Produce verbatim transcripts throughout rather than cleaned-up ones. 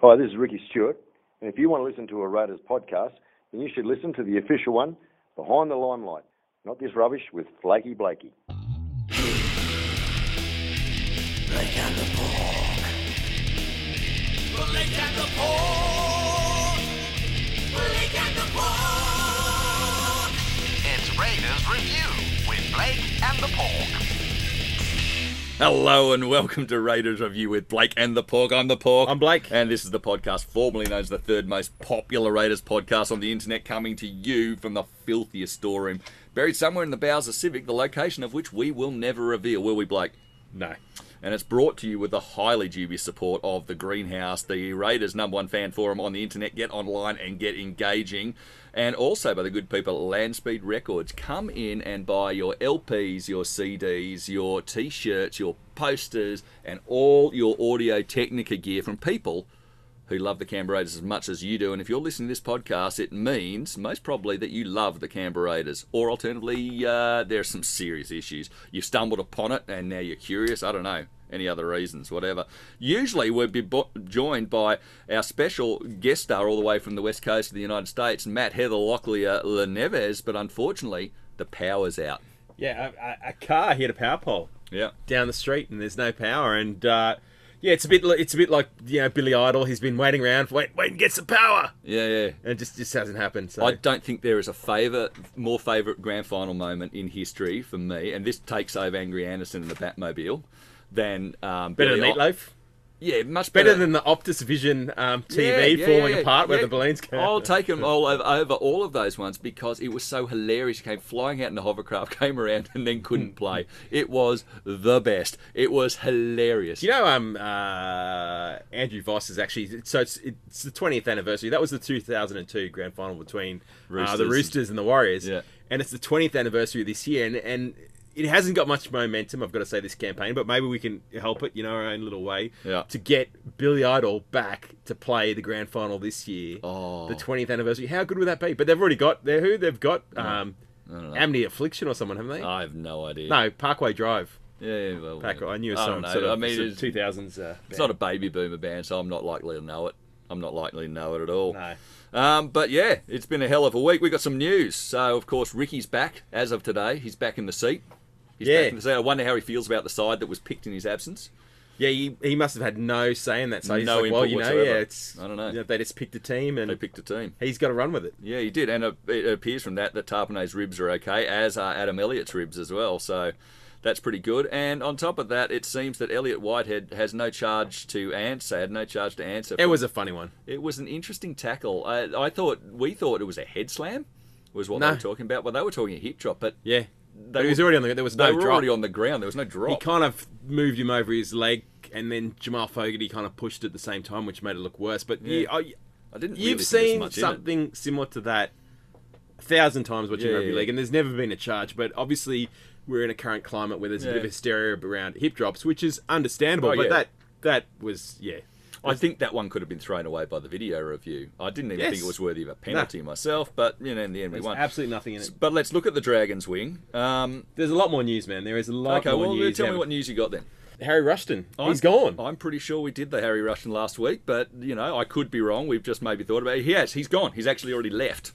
Hi, this is Ricky Stewart, and if you want to listen to a Raiders podcast, then you should listen to the official one, Behind the Limelight, not this rubbish with Blakey Blakey. Blake and the Pork. Blake and the Pork. Blake and the Pork. It's Raiders Review with Blake and the Pork. Hello and welcome to Raiders Review with Blake and the Pork. I'm the Pork. I'm Blake. And this is the podcast formerly known as the third most popular Raiders podcast on the internet, coming to you from the filthiest storeroom, buried somewhere in the bowels of Civic, the location of which we will never reveal, will we, Blake? No. And it's brought to you with the highly dubious support of The Greenhouse, the Raiders' number one fan forum on the internet. Get online and get engaging. And also by the good people at Landspeed Records. Come in and buy your L Ps, your C Ds, your T-shirts, your posters, and all your Audio-Technica gear from people who love the Canberra Raiders as much as you do. And if you're listening to this podcast, it means most probably that you love the Canberra Raiders. Or alternatively, uh, there are some serious issues. You've stumbled upon it and now you're curious. I don't know. Any other reasons, whatever. Usually we'd be bo- joined by our special guest star all the way from the West Coast of the United States, Matt Heather Locklear Leneves, but unfortunately, the power's out. Yeah, a, a car hit a power pole yeah. down the street and there's no power. And... Uh, Yeah, it's a bit. It's a bit like, you know, Billy Idol. He's been waiting around for wait, wait and get some power. Yeah, yeah. And it just just hasn't happened. So. I don't think there is a favourite, more favourite grand final moment in history for me, and this takes over Angry Anderson and the Batmobile, than um, better Billy than Meatloaf. Yeah, much better. Better than the Optus Vision um, T V yeah, yeah, falling yeah, apart yeah. where yeah. the balloons came. I'll take them all over, over all of those ones because it was so hilarious. It came flying out in a hovercraft, came around and then couldn't play. It was the best. It was hilarious. You know, um, uh, Andrew Voss is actually, so it's, it's the twentieth anniversary. That was the two thousand two grand final between Roosters. Uh, the Roosters and the Warriors. Yeah. And it's the twentieth anniversary this year and... and it hasn't got much momentum, I've got to say, this campaign, but maybe we can help it, you know, our own little way, yeah. to get Billy Idol back to play the grand final this year, oh. the twentieth anniversary. How good would that be? But they've already got, they're who they've got, um, Amity Affliction or someone, haven't they? I have no idea. No, Parkway Drive. Yeah, yeah well, Parkway. I knew it was some sort of I mean, it's, two thousands. Uh, it's not a baby boomer band, so I'm not likely to know it. I'm not likely to know it at all. No. Um, but yeah, it's been a hell of a week. We got some news. So, of course, Ricky's back as of today. He's back in the seat. He's yeah. back in the seat. I wonder how he feels about the side that was picked in his absence. Yeah, he, he must have had no say in that. So he's no like, well, you know, yeah, it's, I don't know. You know, they just picked a team, and they picked a team. He's got to run with it. Yeah, he did, and it appears from that that Tarpanay's ribs are okay, as are Adam Elliott's ribs as well. So that's pretty good. And on top of that, it seems that Elliot Whitehead has no charge to answer. Had no charge to answer. It was a funny one. It was an interesting tackle. I, I thought we thought it was a head slam, was what no. they were talking about. Well, they were talking a hip drop, but yeah. They he was were, already on the there was no they were drop. already on the ground. There was no drop. He kind of moved him over his leg, and then Jamal Fogarty kind of pushed at the same time, which made it look worse. But yeah. you, I, I didn't. You've really seen much, something similar to that a thousand times watching yeah, rugby yeah. league, and there's never been a charge. But obviously, we're in a current climate where there's yeah. a bit of hysteria around hip drops, which is understandable. Oh, but yeah. that that was yeah. I think that one could have been thrown away by the video review. I didn't even yes. think it was worthy of a penalty no. myself, but you know, in the end There's we won. There's absolutely nothing in it. But let's look at the Dragons wing. Um, There's a lot more news, man. There is a lot okay, more well, news. Okay, well, tell now. me what news you got then. Harry Rushton. I'm, He's gone. I'm pretty sure we did the Harry Rushton last week, but, you know, I could be wrong. We've just maybe thought about it. Yes, he's gone. He's actually already left.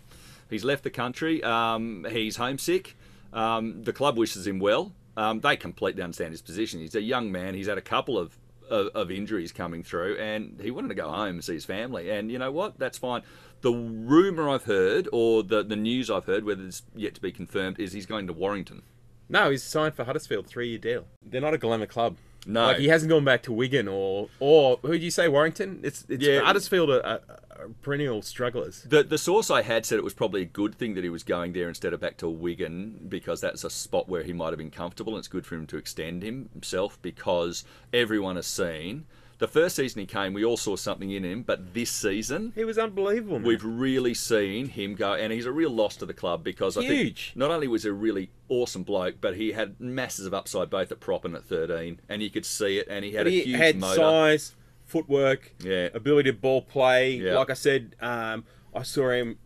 He's left the country. Um, he's homesick. Um, the club wishes him well. Um, they completely understand his position. He's a young man. He's had a couple of... Of, of injuries coming through, and he wanted to go home and see his family, and you know what, that's fine. The rumour I've heard, or the, the news I've heard, whether it's yet to be confirmed, is he's going to Warrington. No, he's signed for Huddersfield, three-year deal. They're not a glamour club. No. Like, he hasn't gone back to Wigan or, or who did you say, Warrington? It's, it's yeah. Huddersfield are, are, are perennial strugglers. The, the source I had said it was probably a good thing that he was going there instead of back to Wigan, because that's a spot where he might have been comfortable, and it's good for him to extend him, himself, because everyone has seen... The first season he came, we all saw something in him, but this season... He was unbelievable, man. We've really seen him go, and he's a real loss to the club because Huge. I think not only was he a really awesome bloke, but he had masses of upside both at prop and at thirteen, and you could see it, and he had but a huge motor. He had motor. size, footwork, yeah. ability to ball play. Yeah. Like I said, um, I saw him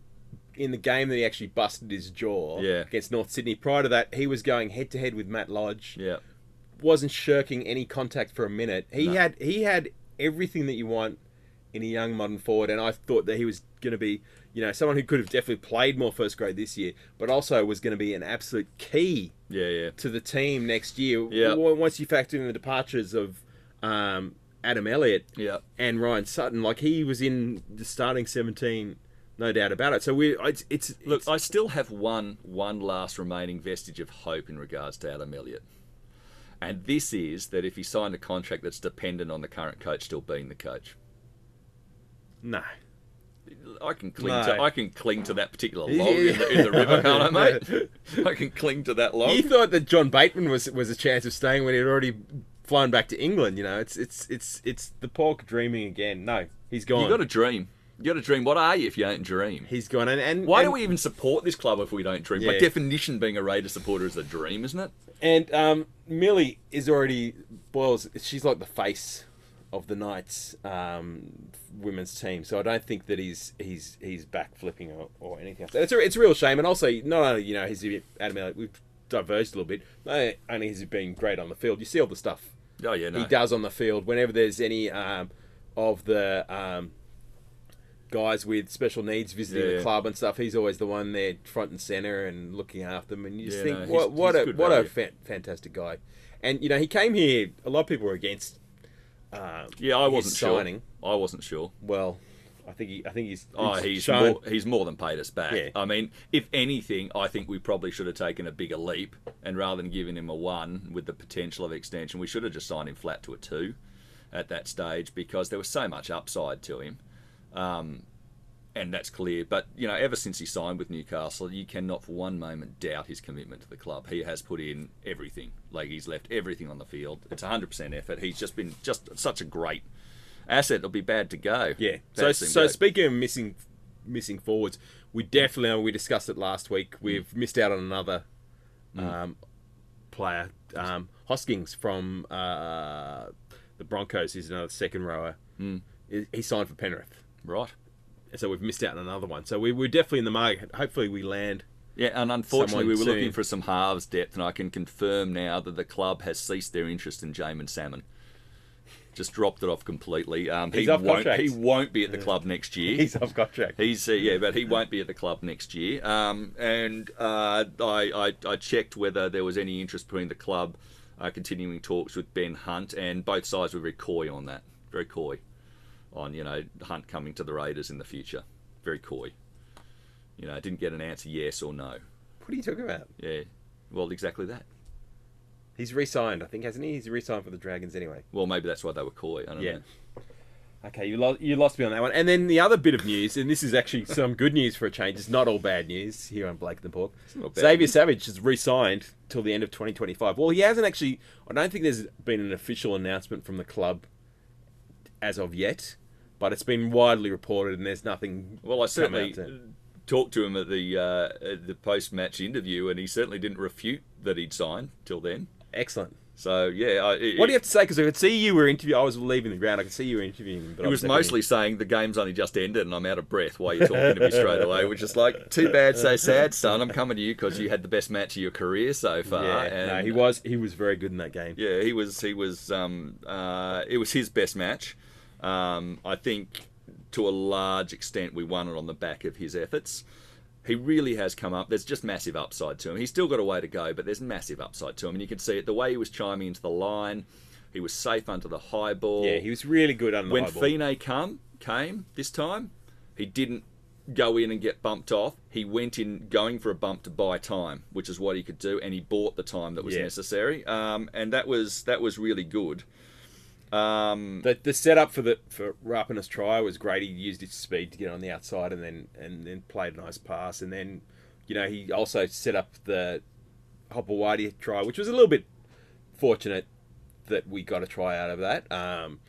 in the game that he actually busted his jaw yeah. against North Sydney. Prior to that, he was going head-to-head with Matt Lodge. Yeah. Wasn't shirking any contact for a minute. He no. had he had everything that you want in a young modern forward, and I thought that he was going to be, you know, someone who could have definitely played more first grade this year, but also was going to be an absolute key yeah, yeah. to the team next year. Yeah. Once you factor in the departures of um, Adam Elliott yeah. and Ryan Sutton, like he was in the starting seventeen, no doubt about it. So we, it's, it's look. It's, I still have one one last remaining vestige of hope in regards to Adam Elliott. And this is that if he signed a contract that's dependent on the current coach still being the coach. No. I can cling no. to I can cling to that particular log yeah. in, the, in the river, can't I, mate? I can cling to that log. You thought that John Bateman was was a chance of staying when he'd already flown back to England, you know. It's it's it's it's the pork dreaming again. No, he's gone. You gotta dream. You gotta dream. What are you if you don't dream? He's gone. And, and why and, do we even support this club if we don't dream? Yeah. By definition, being a Raider supporter is a dream, isn't it? And um, Millie is already boils. She's like the face of the Knights um, women's team, so I don't think that he's he's he's back flipping or, or anything else. It's a it's a real shame, and also not only you know he's Adam Elliott, we've diverged a little bit. Not only has he been great on the field, you see all the stuff. Oh yeah, no. He does on the field. Whenever there's any um, of the um, guys with special needs visiting yeah, the club yeah. and stuff, he's always the one there, front and center, and looking after them. And you just yeah, think no, what he's, what he's a what value. a fa- fantastic guy. And you know he came here. A lot of people were against. Um, yeah, I wasn't signing. sure. I wasn't sure. Well, I think he, I think he's. he's oh, he's shown... more, he's more than paid us back. Yeah. I mean, if anything, I think we probably should have taken a bigger leap, and rather than giving him a one with the potential of extension, we should have just signed him flat to a two, at that stage because there was so much upside to him, um, and that's clear. But you know, ever since he signed with Newcastle, you cannot for one moment doubt his commitment to the club. He has put in everything. Like, he's left everything on the field. It's one hundred percent effort. He's just been just such a great asset. It'll be bad to go. Yeah. Bad so so go. Speaking of missing missing forwards, we definitely, we discussed it last week, we've mm. missed out on another mm. um, player. Um, Hoskins from uh, the Broncos is another second rower. Mm. He signed for Penrith. Right. So we've missed out on another one. So we, we're definitely in the market. Hopefully we land... Yeah, and unfortunately we were soon. looking for some halves depth, and I can confirm now that the club has ceased their interest in Jamin Salmon. Just dropped it off completely. Um, he's he off won't, contract. He won't be at the club next year. He's off contract. He's uh, yeah, but he won't be at the club next year. Um, and uh, I, I I checked whether there was any interest between the club uh, continuing talks with Ben Hunt, and both sides were very coy on that. Very coy on you know Hunt coming to the Raiders in the future. Very coy. You know, I didn't get an answer yes or no. What are you talking about? Yeah. Well, exactly that. He's re-signed, I think, hasn't he? He's re-signed for the Dragons anyway. Well, maybe that's why they were coy. I don't yeah. know. Okay, you, lo- you lost me on that one. And then the other bit of news, and this is actually some good news for a change. It's not all bad news here on Blake the Pork. Xavier news. Savage has re-signed till the end of twenty twenty-five. Well, he hasn't actually... I don't think there's been an official announcement from the club as of yet, but it's been widely reported and there's nothing... Well, I certainly... talked to him at the uh, at the post-match interview, and he certainly didn't refute that he'd signed till then. Excellent. So, yeah. I, it, what do you have to say? Because I could see you were interviewing. I was leaving the ground. I could see you were interviewing him. But he was mostly saying the game's only just ended and I'm out of breath while you're talking to me straight away, which is like, too bad, so sad, son. I'm coming to you because you had the best match of your career so far. Yeah, and, no, he was he was very good in that game. Yeah, he was. He was. Um, uh, it was his best match. Um, I think... to a large extent, we won it on the back of his efforts. He really has come up. There's just massive upside to him. He's still got a way to go, but there's massive upside to him. And you can see it the way he was chiming into the line. He was safe under the high ball. Yeah, he was really good under when the high ball. When Fine come, came this time, he didn't go in and get bumped off. He went in going for a bump to buy time, which is what he could do, and he bought the time that was yeah. necessary. Um, and that was that was really good. Um, the the setup for the for Rapana's try was great. He used his speed to get on the outside and then and then played a nice pass. And then, you know, he also set up the Hopoate try, which was a little bit fortunate that we got a try out of that. Um,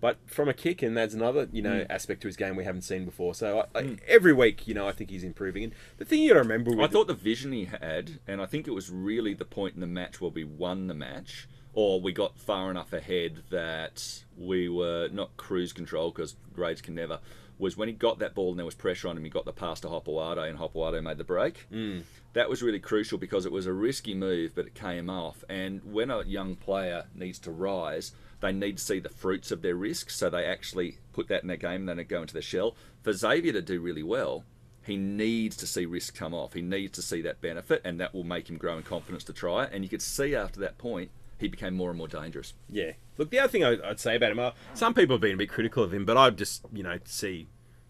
but from a kick, and that's another you know mm. aspect to his game we haven't seen before. So I, I, mm. every week, you know, I think he's improving. And the thing you got to remember, with I thought the vision he had, and I think it was really the point in the match where we won the match. Or we got far enough ahead that we were not cruise control, because Raiders can never, was when he got that ball and there was pressure on him, he got the pass to Hopoate and Hopoate made the break. Mm. That was really crucial because it was a risky move, but it came off. And when a young player needs to rise, They need to see the fruits of their risk, so they actually put that in their game and then they go into their shell. For Xavier to do really well, he needs to see risk come off. He needs to see that benefit, and that will make him grow in confidence to try it. And you could see after that point, he became more and more dangerous. Yeah. Look, the other thing I'd say about him, uh, some people have been a bit critical of him, but I just, you know, see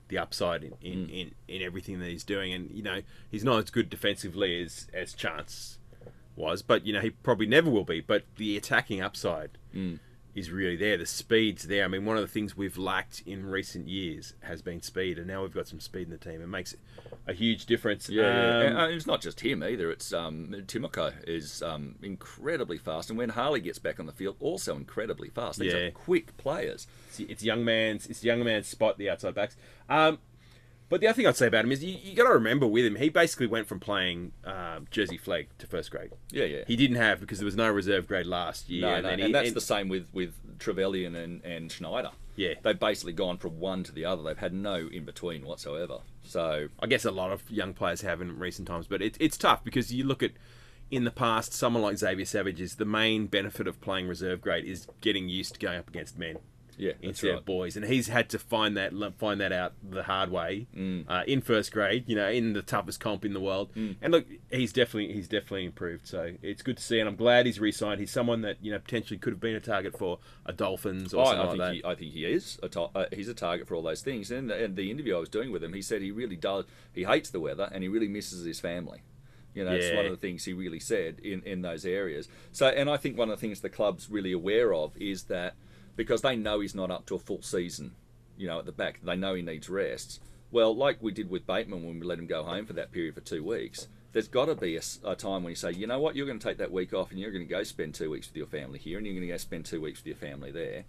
the upside in, in, mm. in, in everything that he's doing. And, you know, he's not as good defensively as, as Chance was, but, you know, he probably never will be. But the attacking upside mm. is really there. The speed's there. I mean, one of the things we've lacked in recent years has been speed, and now we've got some speed in the team. It makes a huge difference. Yeah, um, and, and it's not just him either. It's um, Timoko is um, incredibly fast, and when Harley gets back on the field, also incredibly fast. These yeah. are quick players. It's, it's young man's. It's young man's spot. The outside backs. Um, but the other thing I'd say about him is you, you got to remember with him, he basically went from playing um, jersey flag to first grade. Yeah, yeah. He didn't have, because there was no reserve grade last year. No, and, no, then and he, that's and, the same with, with Trevelyan and, and Schneider. Yeah. They've basically gone from one to the other. They've had no in-between whatsoever. So I guess a lot of young players have in recent times, but it, it's tough because you look at, in the past, someone like Xavier Savage is the main benefit of playing reserve grade is getting used to going up against men. Yeah, instead right. of boys, and he's had to find that find that out the hard way mm. uh, in first grade. You know, in the toughest comp in the world. Mm. And look, he's definitely he's definitely improved. So it's good to see, and I'm glad he's re-signed. He's someone that you know potentially could have been a target for a Dolphins or oh, something I think like that. He, I think he is. A uh, he's a target for all those things. And in the interview I was doing with him, he said he really does. He hates the weather, and he really misses his family. You know, yeah. it's one of the things he really said in in those areas. So, and I think one of the things the club's really aware of is that, because they know he's not up to a full season, you know, at the back. They know he needs rest. Well, like we did with Bateman when we let him go home for that period for two weeks, there's got to be a, a time when you say, you know what, you're going to take that week off and you're going to go spend two weeks with your family here and you're going to go spend two weeks with your family there.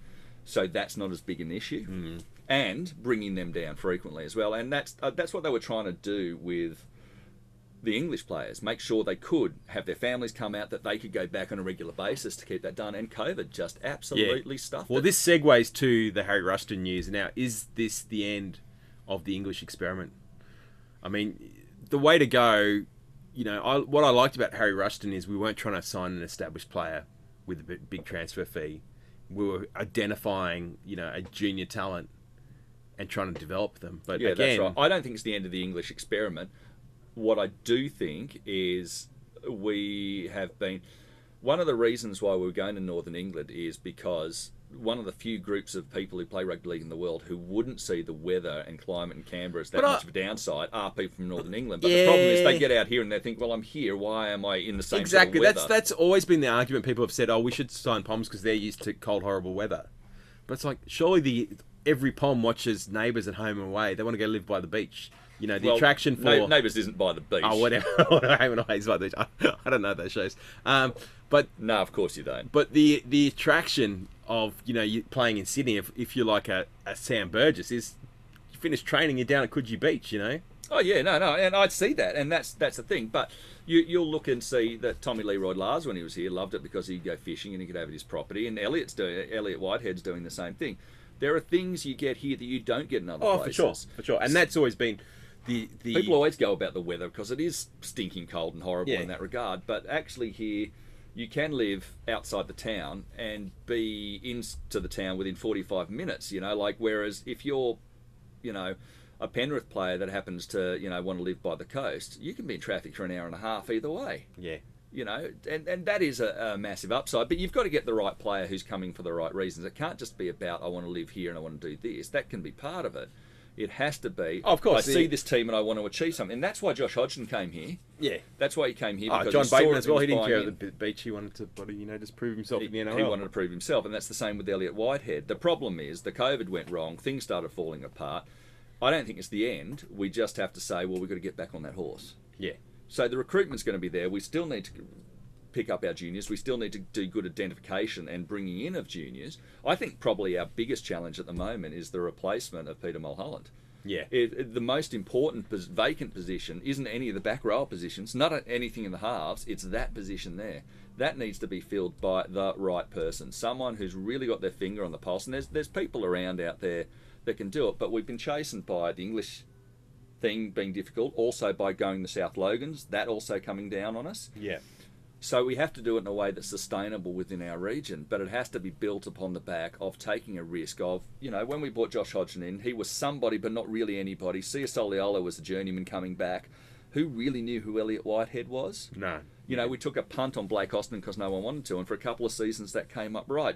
So that's not as big an issue. Mm-hmm. And bringing them down frequently as well. And that's uh, that's what they were trying to do with the English players, make sure they could have their families come out, that they could go back on a regular basis to keep that done. And COVID just absolutely yeah. stuffed Well, it. This segues to the Harry Rushton news. Now, is this the end of the English experiment? I mean, the way to go, you know, I, what I liked about Harry Rushton is we weren't trying to sign an established player with a big transfer fee. We were identifying, you know, a junior talent and trying to develop them. But yeah, again, that's right. I don't think it's the end of the English experiment. What I do think is we have been... One of the reasons why we're going to Northern England is because one of the few groups of people who play rugby league in the world who wouldn't see the weather and climate in Canberra as that but much I, of a downside are people from Northern England. But yeah. the problem is they get out here and they think, well, I'm here. Why am I in the same exactly. sort of weather? Exactly. That's, that's always been the argument. People have said, oh, we should sign Poms because they're used to cold, horrible weather. But it's like, surely the every Pom watches Neighbours at home and away. They want to go live by the beach. You know, the well, attraction for... No, Neighbours isn't by the beach. Oh, whatever. I don't know those shows. Um, but No, of course you don't. But the the attraction of, you know, you playing in Sydney, if, if you're like a, a Sam Burgess, is you finish training, you're down at Coogee Beach, you know? Oh, yeah, no, no. And I'd see that. And that's that's the thing. But you, you'll look and see that Tommy Leroy Lars, when he was here, loved it because he'd go fishing and he could have his property. And Elliot's doing, Elliot Whitehead's doing the same thing. There are things you get here that you don't get in other oh, places. Oh, for sure. For sure. And that's always been... The, the... People always go about the weather because it is stinking cold and horrible yeah. in that regard. But actually here, you can live outside the town and be into the town within forty-five minutes, you know, like, whereas if you're, you know, a Penrith player that happens to, you know, want to live by the coast, you can be in traffic for an hour and a half either way. Yeah. You know, and, and that is a, a massive upside. But you've got to get the right player who's coming for the right reasons. It can't just be about, I want to live here and I want to do this. That can be part of it. It has to be. Oh, of course. I see this team and I want to achieve something. And that's why Josh Hodgson came here. Yeah. That's why he came here. Because oh, John Bateman as well. He didn't care at the beach. He wanted to, you know, just prove himself he, in the N R L. He wanted to prove himself. And that's the same with Elliot Whitehead. The problem is the COVID went wrong. Things started falling apart. I don't think it's the end. We just have to say, well, we've got to get back on that horse. Yeah. So the recruitment's going to be there. We still need to pick up our juniors. We still need to do good identification and bringing in of juniors. I think probably our biggest challenge at the moment is the replacement of Peter Mulholland. Yeah. It, it, the most important pos vacant position isn't any of the back row positions, not anything in the halves, it's that position there. That needs to be filled by the right person, someone who's really got their finger on the pulse. And there's, there's people around out there that can do it, but we've been chastened by the English thing being difficult, also by going the South Logans, that also coming down on us. Yeah. So we have to do it in a way that's sustainable within our region, but it has to be built upon the back of taking a risk of, you know, when we brought Josh Hodgson in, he was somebody but not really anybody. Sia Soliola was a journeyman coming back. Who really knew who Elliot Whitehead was? No. You know, we took a punt on Blake Austin because no one wanted to, and for a couple of seasons that came up right.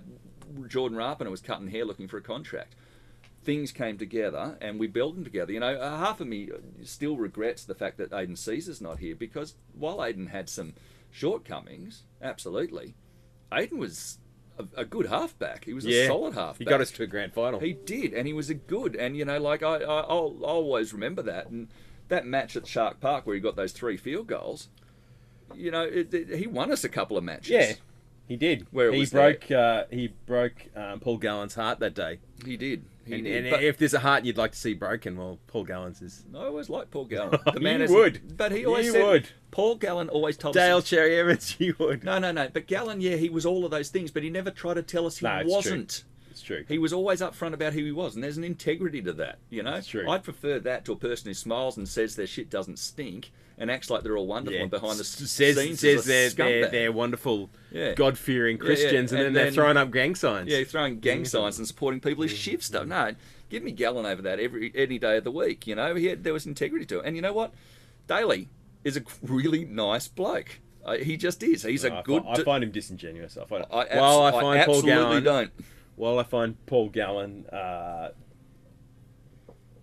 Jordan Rapana was cutting hair looking for a contract. Things came together, and we built them together. You know, half of me still regrets the fact that Aiden Caesar's not here, because while Aiden had some shortcomings, absolutely, Aiden was a, a good halfback. He was yeah, a solid halfback. He got us to a grand final. He did, and he was a good. And, you know, like, I, I, I'll, I'll always remember that. And that match at Shark Park where he got those three field goals, you know, it, it, he won us a couple of matches. Yeah. He did. Where it he, was broke, uh, he broke he um, broke Paul Gallen's heart that day. He did. He and did. and if there's a heart you'd like to see broken, well, Paul Gallen's is... I always liked Paul Gallen. The man you is, would. But he always you said... would. Paul Gallen always told Dale us... Dale Cherry Evans, you would. No, no, no. But Gallen, yeah, he was all of those things, but he never tried to tell us he no, it's wasn't. True. It's true. He was always upfront about who he was, and there's an integrity to that, you know? It's true. I'd prefer that to a person who smiles and says their shit doesn't stink, and acts like they're all wonderful, yeah. and behind the says, scenes says they're, they're, they're wonderful, yeah. God-fearing Christians, yeah, yeah. And, and then, then they're throwing up gang signs. Yeah, throwing gang signs and supporting people who yeah. shift stuff. No, give me Gallen over that every any day of the week. You know, he had, there was integrity to it. And you know what? Daly is a really nice bloke. Uh, he just is. He's no, a I good... Find, I find him disingenuous. I find. I, abso well, I find I Paul Gallen, don't. While I find Paul Gallen uh,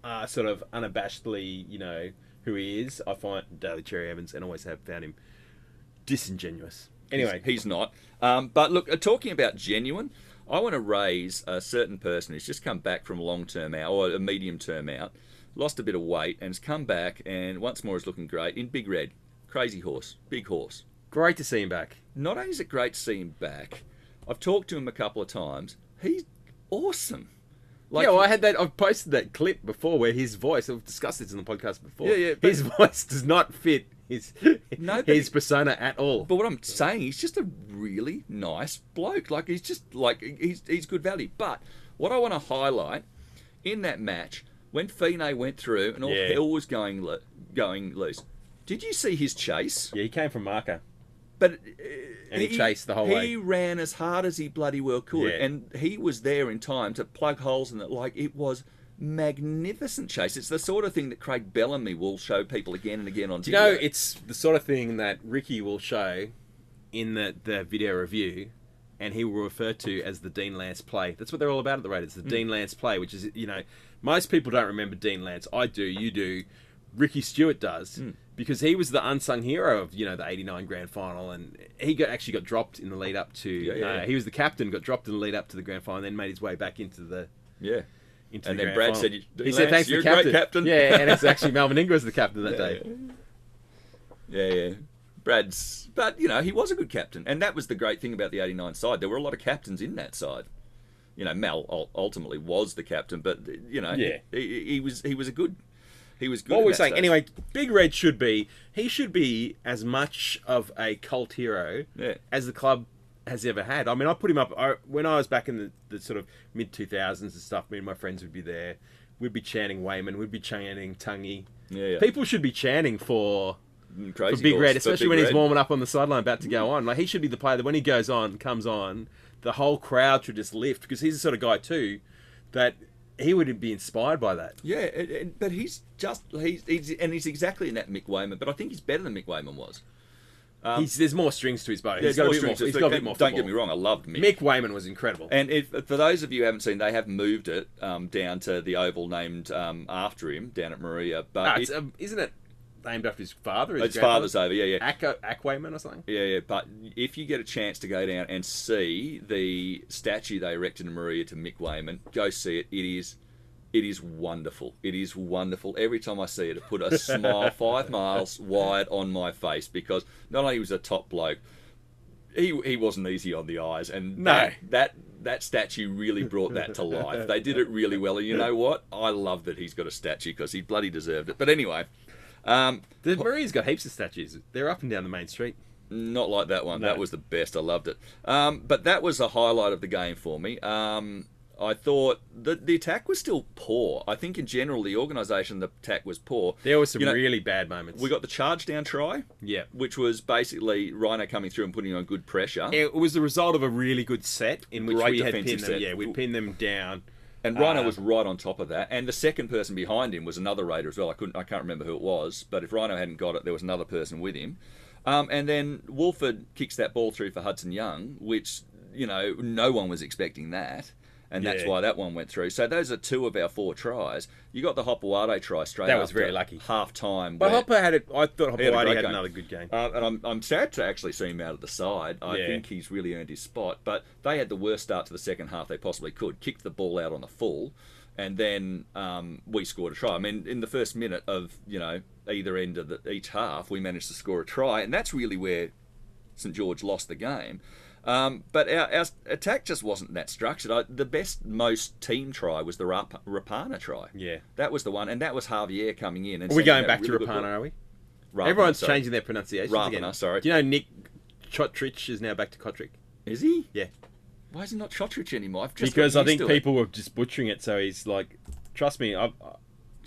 uh, sort of unabashedly, you know... who he is, I find Daly Cherry Evans, and always have found him disingenuous. Anyway, he's, he's not. Um, but look, uh, talking about genuine, I want to raise a certain person who's just come back from a long-term out, or a medium-term out, lost a bit of weight, and has come back, and once more is looking great in Big Red. Crazy horse, big horse. Great to see him back. Not only is it great to see him back, I've talked to him a couple of times. He's awesome. Like, yeah, well, I had that. I've posted that clip before where his voice. We've discussed this in the podcast before. Yeah, yeah. His voice does not fit his no, his persona at all. But what I'm saying, he's just a really nice bloke. Like he's just like he's he's good value. But what I want to highlight in that match when Fine went through and all yeah. hell was going lo going loose. Did you see his chase? Yeah, he came from marker. But uh, and he, he chased the whole he way. He ran as hard as he bloody well could, yeah. and he was there in time to plug holes in it. Like it was magnificent chase. It's the sort of thing that Craig Bellamy will show people again and again on. Do video. You know, it's the sort of thing that Ricky will show in the the video review, and he will refer to as the Dean Lance play. That's what they're all about at the Raiders. The mm. Dean Lance play, which is you know, most people don't remember Dean Lance. I do. You do. Ricky Stewart does. Mm. Because he was the unsung hero of you know the eighty-nine grand final, and he got actually got dropped in the lead up to. Yeah, yeah, uh, yeah. He was the captain, got dropped in the lead up to the grand final, and then made his way back into the. Yeah. Into and the then Brad final. Said, he Lance, said, "Thanks to the captain." captain. Yeah, and it's actually Melvin Ingram was the captain that yeah, day. Yeah. yeah, yeah. Brad's, but you know he was a good captain, and that was the great thing about the eighty-nine side. There were a lot of captains in that side. You know, Mel ultimately was the captain, but you know, yeah. he, he was he was a good. He was good. What we're saying, stage. Anyway, Big Red should be, he should be as much of a cult hero yeah. as the club has ever had. I mean, I put him up, I, when I was back in the, the sort of mid two thousands and stuff, me and my friends would be there. We'd be chanting Wayman, we'd be chanting Tungy. Yeah, yeah. People should be chanting for, Crazy for Big Red, especially Big when Red. He's warming up on the sideline about to go yeah. on. Like, he should be the player that when he goes on, comes on, the whole crowd should just lift, because he's the sort of guy too that... he would be inspired by that. Yeah, it, it, but he's just... He's, he's And he's exactly in that Mick Wayman, but I think he's better than Mick Wayman was. Um, he's, there's more strings to his bow. He's got a bit more, he's got a bit more football. Don't get me wrong, I loved Mick. Mick Wayman was incredible. And if, for those of you who haven't seen, they have moved it um, down to the Oval named um, after him, down at Maria. But ah, it's, it, um, isn't it named after his father? His, his father's over, yeah, yeah. Ack, Ack Wayman or something? Yeah, yeah, but if you get a chance to go down and see the statue they erected in Maria to Mick Wayman, go see it. It is it is wonderful. It is wonderful. Every time I see it, it put a smile five miles wide on my face, because not only was he a top bloke, he he wasn't easy on the eyes, and no. that... that That statue really brought that to life. They did it really well, and you know what? I love that he's got a statue, because he bloody deserved it. But anyway... Um, the Maria's got heaps of statues. They're up and down the main street. Not like that one. No. That was the best. I loved it. Um, but that was the highlight of the game for me. Um, I thought that the attack was still poor. I think in general, the organisation, the attack was poor. There were some you know, really bad moments. We got the charge down try, yeah, which was basically Rhino coming through and putting on good pressure. It was the result of a really good set in which Great we had pinned them. Yeah, we pinned them down. And Rhino um, was right on top of that. And the second person behind him was another Raider as well. I couldn't, I can't remember who it was, but if Rhino hadn't got it, there was another person with him. Um, and then Woolford kicks that ball through for Hudson Young, which, you know, no one was expecting that. And that's yeah. why that one went through. So those are two of our four tries. You got the Hopoate try straight after. That was very lucky. Half time. But Hopper had it. I thought Hopoate had, had another good game. Uh, and I'm I'm sad to actually see him out of the side. I yeah. think he's really earned his spot. But they had the worst start to the second half they possibly could. Kicked the ball out on the full, and then um, we scored a try. I mean, in the first minute of you know either end of the, each half, we managed to score a try, and that's really where St George lost the game. Um, but our, our attack just wasn't that structured. I, the best most team try was the Rap- Rapana try. Yeah, that was the one, and that was Javier coming in. And are we going back really to Rapana? Are we? Rapana, Everyone's sorry. changing their pronunciations Rapana, again. Sorry. Do you know Nick Cotric is now back to Cotric? Is he? Yeah. Why is he not Cotric anymore? I've just because I think people it. were just butchering it. So he's like, trust me, I've,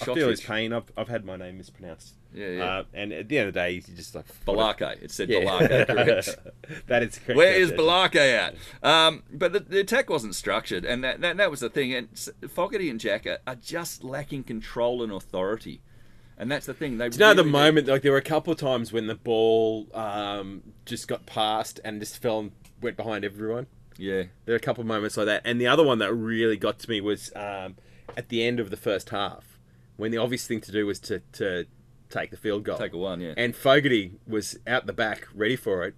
I feel his pain. I've I've had my name mispronounced. Yeah, yeah. Uh, and at the end of the day, he's just like... Balake. It said yeah. Balake, correct. That is correct. Where is Balake at? Um, but the, the attack wasn't structured, and that, that, that was the thing. And Fogarty and Jack are, are just lacking control and authority. And that's the thing. They Do you really know the moment, like there were a couple of times when the ball um, just got passed and just fell and went behind everyone. Yeah. There were a couple of moments like that. And the other one that really got to me was um, at the end of the first half, when the obvious thing to do was to... to take the field goal. Take a one, yeah. And Fogarty was out the back, ready for it.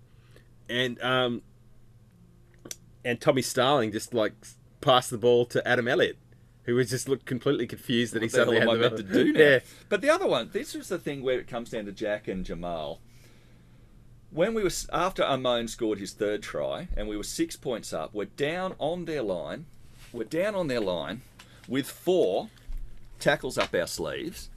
And um, and Tommy Starling just, like, passed the ball to Adam Elliott, who was just looked completely confused that what he suddenly had the to do now. Yeah. But the other one, this was the thing where it comes down to Jack and Jamal. When we were, after Amon scored his third try, and we were six points up, we're down on their line, we're down on their line with four tackles up our sleeves.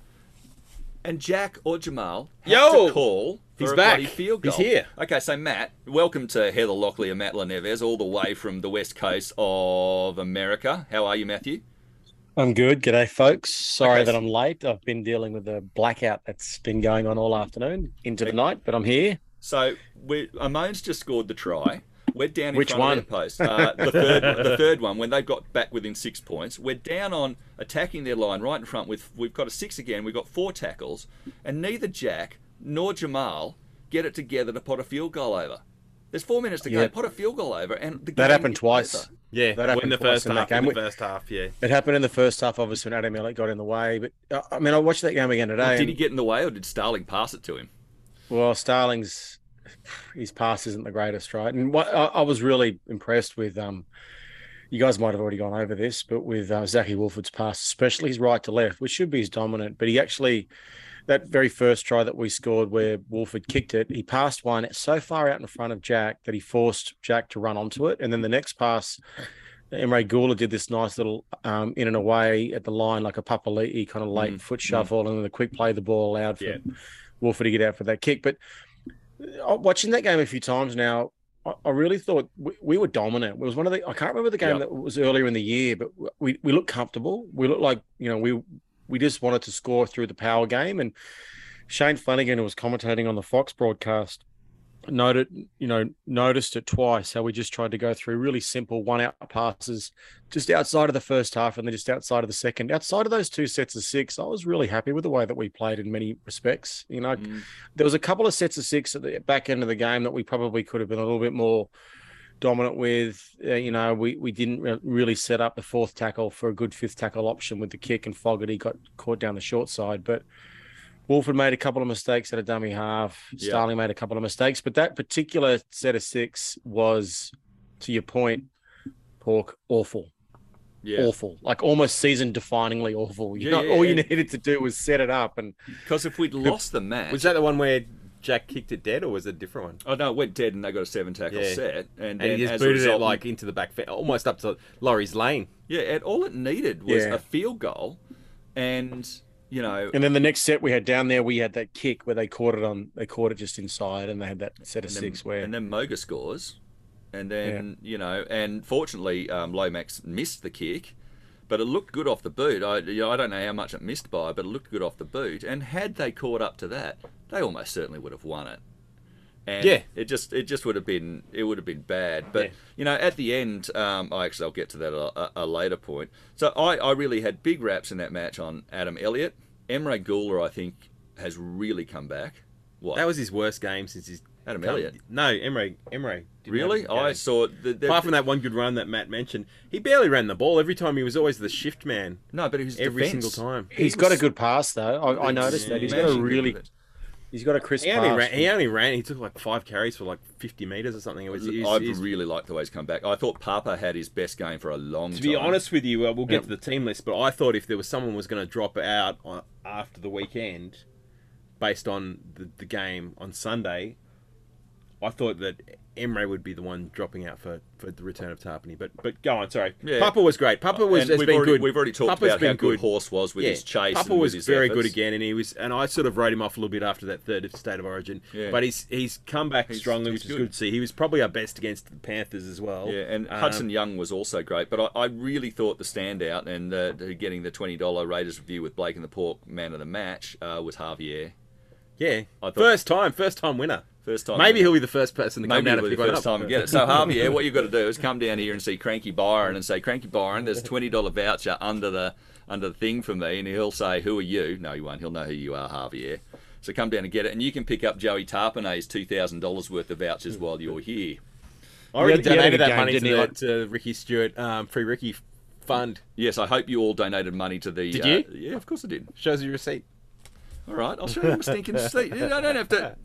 And Jack or Jamal had Yo, to call for he's a back. bloody field goal. He's here. Okay, so Matt, welcome to Heather Lockley and Matt Laneves, all the way from the west coast of America. How are you, Matthew? I'm good. G'day, folks. Sorry okay. that I'm late. I've been dealing with a blackout that's been going on all afternoon into the night, but I'm here. So we, Amon's just scored the try. We're down in Which front one? of their post. Uh, the, third, the third one, when they got back within six points. We're down on attacking their line right in front. With We've got a six again. We've got four tackles. And neither Jack nor Jamal get it together to pot a field goal over. There's four minutes to go. Yeah. Pot a field goal over. and the That happened twice. Over. Yeah, that happened in the first half. In the first half, yeah. It happened in the first half, obviously, when Adam Elliott got in the way. But, uh, I mean, I watched that game again today. Well, did and... he get in the way or did Starling pass it to him? Well, Starling's... his pass isn't the greatest, right? And what I, I was really impressed with, um, you guys might have already gone over this, but with uh, Zachy Wolford's pass, especially his right to left, which should be his dominant, but he actually, that very first try that we scored where Wolford kicked it, he passed one so far out in front of Jack that he forced Jack to run onto it. And then the next pass, Emre Gula did this nice little um, in and away at the line, like a Papali'i kind of late mm. foot shuffle, mm. and then the quick play, the ball allowed for yeah. Wolford to get out for that kick. But watching that game a few times now, I really thought we, we were dominant. It was one of the I can't remember the game yep. that was earlier in the year, but we we looked comfortable. We looked like you know we we just wanted to score through the power game. And Shane Flanagan, who was commentating on the Fox broadcast, noted you know noticed it twice how we just tried to go through really simple one out passes just outside of the first half and then just outside of the second. Outside of those two sets of six, I was really happy with the way that we played in many respects. You know, mm. there was a couple of sets of six at the back end of the game that we probably could have been a little bit more dominant with. Uh, you know, we we didn't re- really set up the fourth tackle for a good fifth tackle option with the kick, and Fogarty got caught down the short side, but Woolford made a couple of mistakes at a dummy half. Yeah. Starling made a couple of mistakes. But that particular set of six was, to your point, Pork, awful. Yeah. Awful. Like almost season-definingly awful. You yeah, know, yeah, all yeah. you needed to do was set it up. and Because if we'd lost the match... Was that the one where Jack kicked it dead, or was it a different one? Oh, no, it went dead and they got a seven-tackle yeah. set. And, and then, he just as booted result, it like into the back, almost up to Laurie's lane. Yeah, and all it needed was yeah. a field goal and... You know, and then the next set we had down there, we had that kick where they caught it on, they caught it just inside, and they had that set of then, six where, and then Moga scores, And then, yeah. you know, and fortunately, um, Lomax missed the kick, but it looked good off the boot. I, you know, I don't know how much it missed by, but it looked good off the boot. And had they caught up to that, they almost certainly would have won it. And yeah. it just it just would have been it would have been bad. But yeah. you know, at the end, um, I actually I'll get to that a, a later point. So I, I really had big raps in that match on Adam Elliott. Emre Gula, I think, has really come back. What? That was his worst game since his Adam come, Elliott. No, Emre Emre. Really? I saw the, the, apart from that one good run that Matt mentioned, he barely ran the ball. Every time he was always the shift man. No, but he was every defense. single time. He's he got was, a good pass though. I, I noticed yeah. that he's got a really. He's got a crisp he only pass. Ran, he only ran. He took like five carries for like fifty metres or something. It was, it was, I really liked the way he's come back. I thought Papa had his best game for a long time. To be time. honest with you, uh, we'll get yep. to the team list, but I thought if there was someone who was going to drop out on, after the weekend based on the, the game on Sunday, I thought that Emre would be the one dropping out for, for the return of Tarpany. But but go on, sorry. Yeah. Papa was great. Papa was, has been already, good. We've already talked Papa's about been how good, good Horse was with yeah. his chase. Papa and was with his very efforts. good again, and he was. And I sort of wrote him off a little bit after that third state of origin. Yeah. But he's he's come back he's, strongly, he's which good. is good to see. He was probably our best against the Panthers as well. Yeah, and um, Hudson Young was also great. But I, I really thought the standout and the, the getting the twenty dollar Raiders review with Blake and the Pork man of the match uh, was Javier. Yeah, I thought, first time, first time winner. First time Maybe he'll be the first person to come Maybe down and pick first it up. Time get it. So, Harvey, yeah, what you've got to do is come down here and see Cranky Byron and say, Cranky Byron, there's a twenty dollar voucher under the under the thing for me. And he'll say, who are you? No, he won't. He'll know who you are, Harvey. Yeah. So come down and get it. And you can pick up Joey Tarpanay's two thousand dollars worth of vouchers while you're here. I already yeah, donated that game, money to, like, to Ricky Stewart, um, Free Ricky Fund. Yes, I hope you all donated money to the... Did you? Uh, yeah, of course I did. Shows you a receipt. All right, I'll show you my stinking receipt. I don't have to...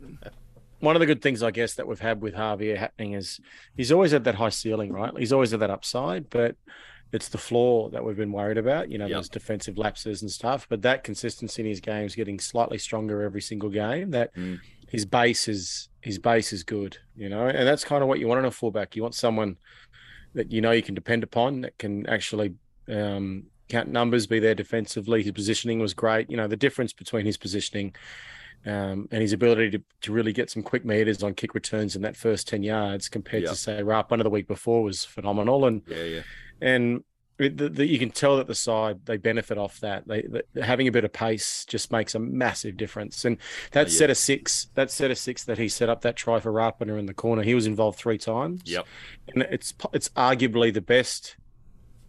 One of the good things, I guess, that we've had with Javier happening is he's always had that high ceiling, right? He's always had that upside, but it's the floor that we've been worried about, you know, yep. those defensive lapses and stuff. But that consistency in his game is getting slightly stronger every single game, that mm. his base is his base is good, you know, and that's kind of what you want in a fullback. You want someone that you know you can depend upon, that can actually um, count numbers, be there defensively. His positioning was great. You know, the difference between his positioning Um, and his ability to, to really get some quick meters on kick returns in that first ten yards compared yep. to, say, Rapana the week before was phenomenal. And yeah, yeah. and it, the, the, you can tell that the side, they benefit off that. They, the, having a bit of pace just makes a massive difference. And that uh, set yeah. of six, that set of six that he set up, that try for Rapana in the corner, he was involved three times. Yep. And it's it's arguably the best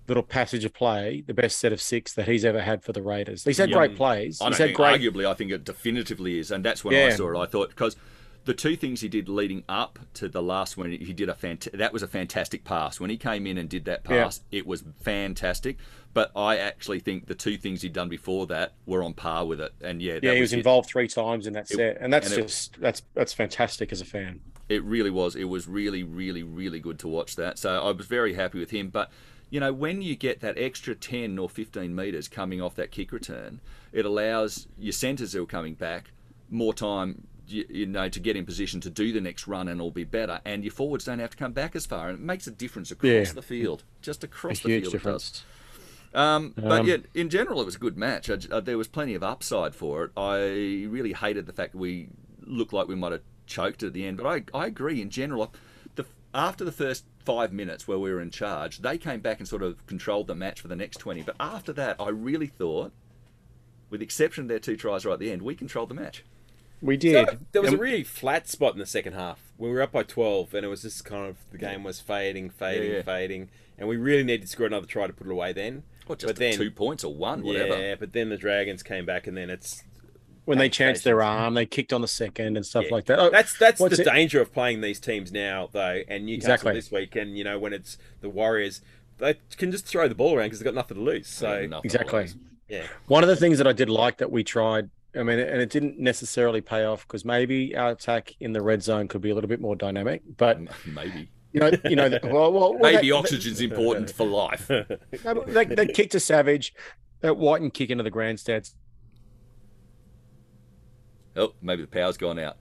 little passage of play, the best set of six that he's ever had for the Raiders. He's had yeah. great plays. I he's had think, great... Arguably, I think it definitively is, and that's when yeah. I saw it. I thought, because the two things he did leading up to the last one, he did a fant- that was a fantastic pass. When he came in and did that pass, yeah. it was fantastic. But I actually think the two things he'd done before that were on par with it. And yeah, that yeah, he was, was involved it. three times in that it, set, and that's and just it, that's that's fantastic as a fan. It really was. It was really, really, really good to watch that. So I was very happy with him, but. You know, when you get that extra ten or fifteen metres coming off that kick return, it allows your centres who are coming back more time, you, you know, to get in position to do the next run and all be better. And your forwards don't have to come back as far. And it makes a difference across yeah. the field. Just across a the huge field. Difference. Um, um, but yet, in general, it was a good match. I, I, there was plenty of upside for it. I really hated the fact that we looked like we might have choked at the end. But I, I agree, in general, the, after the first... five minutes where we were in charge, they came back and sort of controlled the match for the next twenty. But after that, I really thought, with the exception of their two tries right at the end, we controlled the match. We did. So there was and a really flat spot in the second half. We were up by twelve, and it was just kind of, the game was fading, fading, yeah, yeah. fading, and we really needed to score another try to put it away then. Or just but then, two points or one, whatever. Yeah, but then the Dragons came back, and then it's... When they chanced their arm, they kicked on the second and stuff yeah. like that. Oh, that's that's the it? danger of playing these teams now, though, and Newcastle exactly. this week. And, you know, when it's the Warriors, they can just throw the ball around because they've got nothing to lose. So yeah, Exactly. Lose. Yeah. One of the things that I did like that we tried, I mean, and it didn't necessarily pay off because maybe our attack in the red zone could be a little bit more dynamic. But maybe. You know, you know. The, well, well, well, maybe that, oxygen's that, important for life. That, that kick to Savage, that Whiten kick into the grandstands. Oh, maybe the power's gone out.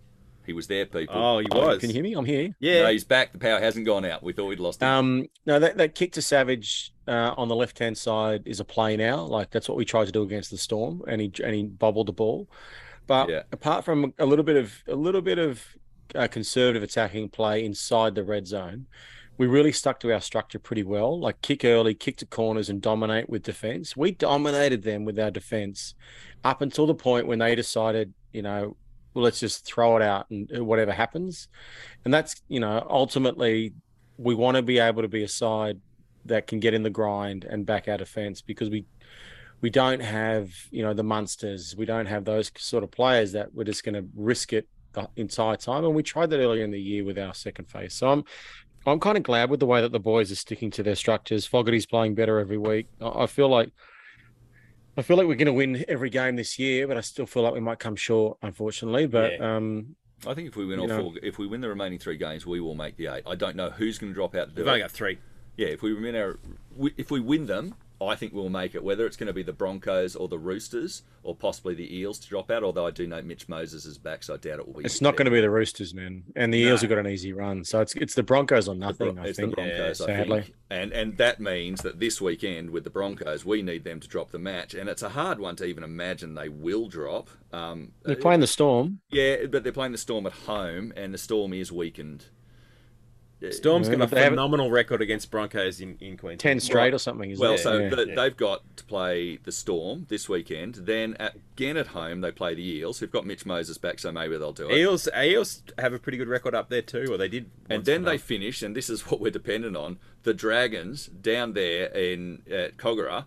He was there, people. Oh, he was. Oh, can you hear me? I'm here. Yeah. No, he's back. The power hasn't gone out. We thought we'd lost him. Um, no, that, that kick to Savage uh, on the left-hand side is a play now. Like, that's what we tried to do against the Storm, and he and he bobbled the ball. But yeah. apart from a little bit of a little bit of uh, conservative attacking play inside the red zone, we really stuck to our structure pretty well, like kick early, kick to corners and dominate with defence. We dominated them with our defence up until the point when they decided, you know, well, let's just throw it out and whatever happens. And that's, you know, ultimately we want to be able to be a side that can get in the grind and back our defence, because we we don't have, you know, the Munsters. We don't have those sort of players that we're just going to risk it the entire time. And we tried that earlier in the year with our second phase. So I'm I'm kind of glad with the way that the boys are sticking to their structures. Fogarty's playing better every week. I feel like I feel like we're going to win every game this year, but I still feel like we might come short, unfortunately. But yeah. um, I think if we win all know, four, if we win the remaining three games, we will make the eight. I don't know who's going to drop out. To do We've it. Only got three. Yeah, if we win our, if we win them, I think we'll make it. Whether it's going to be the Broncos or the Roosters or possibly the Eels to drop out, although I do know Mitch Moses is back, so I doubt it will be. It's not going to be the Roosters, man. And the no. Eels have got an easy run. So it's it's the Broncos or nothing, I think. It's the Broncos, I think. And, and that means that this weekend with the Broncos, we need them to drop the match. And it's a hard one to even imagine they will drop. Um, they're playing the Storm. Yeah, but they're playing the Storm at home, and the Storm is weakened. Storm's yeah, got a phenomenal record against Broncos in, in Queensland. Ten straight or something. Is well, there? so yeah, the, yeah. They've got to play the Storm this weekend. Then at, again at home, they play the Eels. They've got Mitch Moses back, so maybe they'll do it. Eels Eels have a pretty good record up there too, or they did. And then they up. finish, and this is what we're dependent on, the Dragons down there in at Kogarah.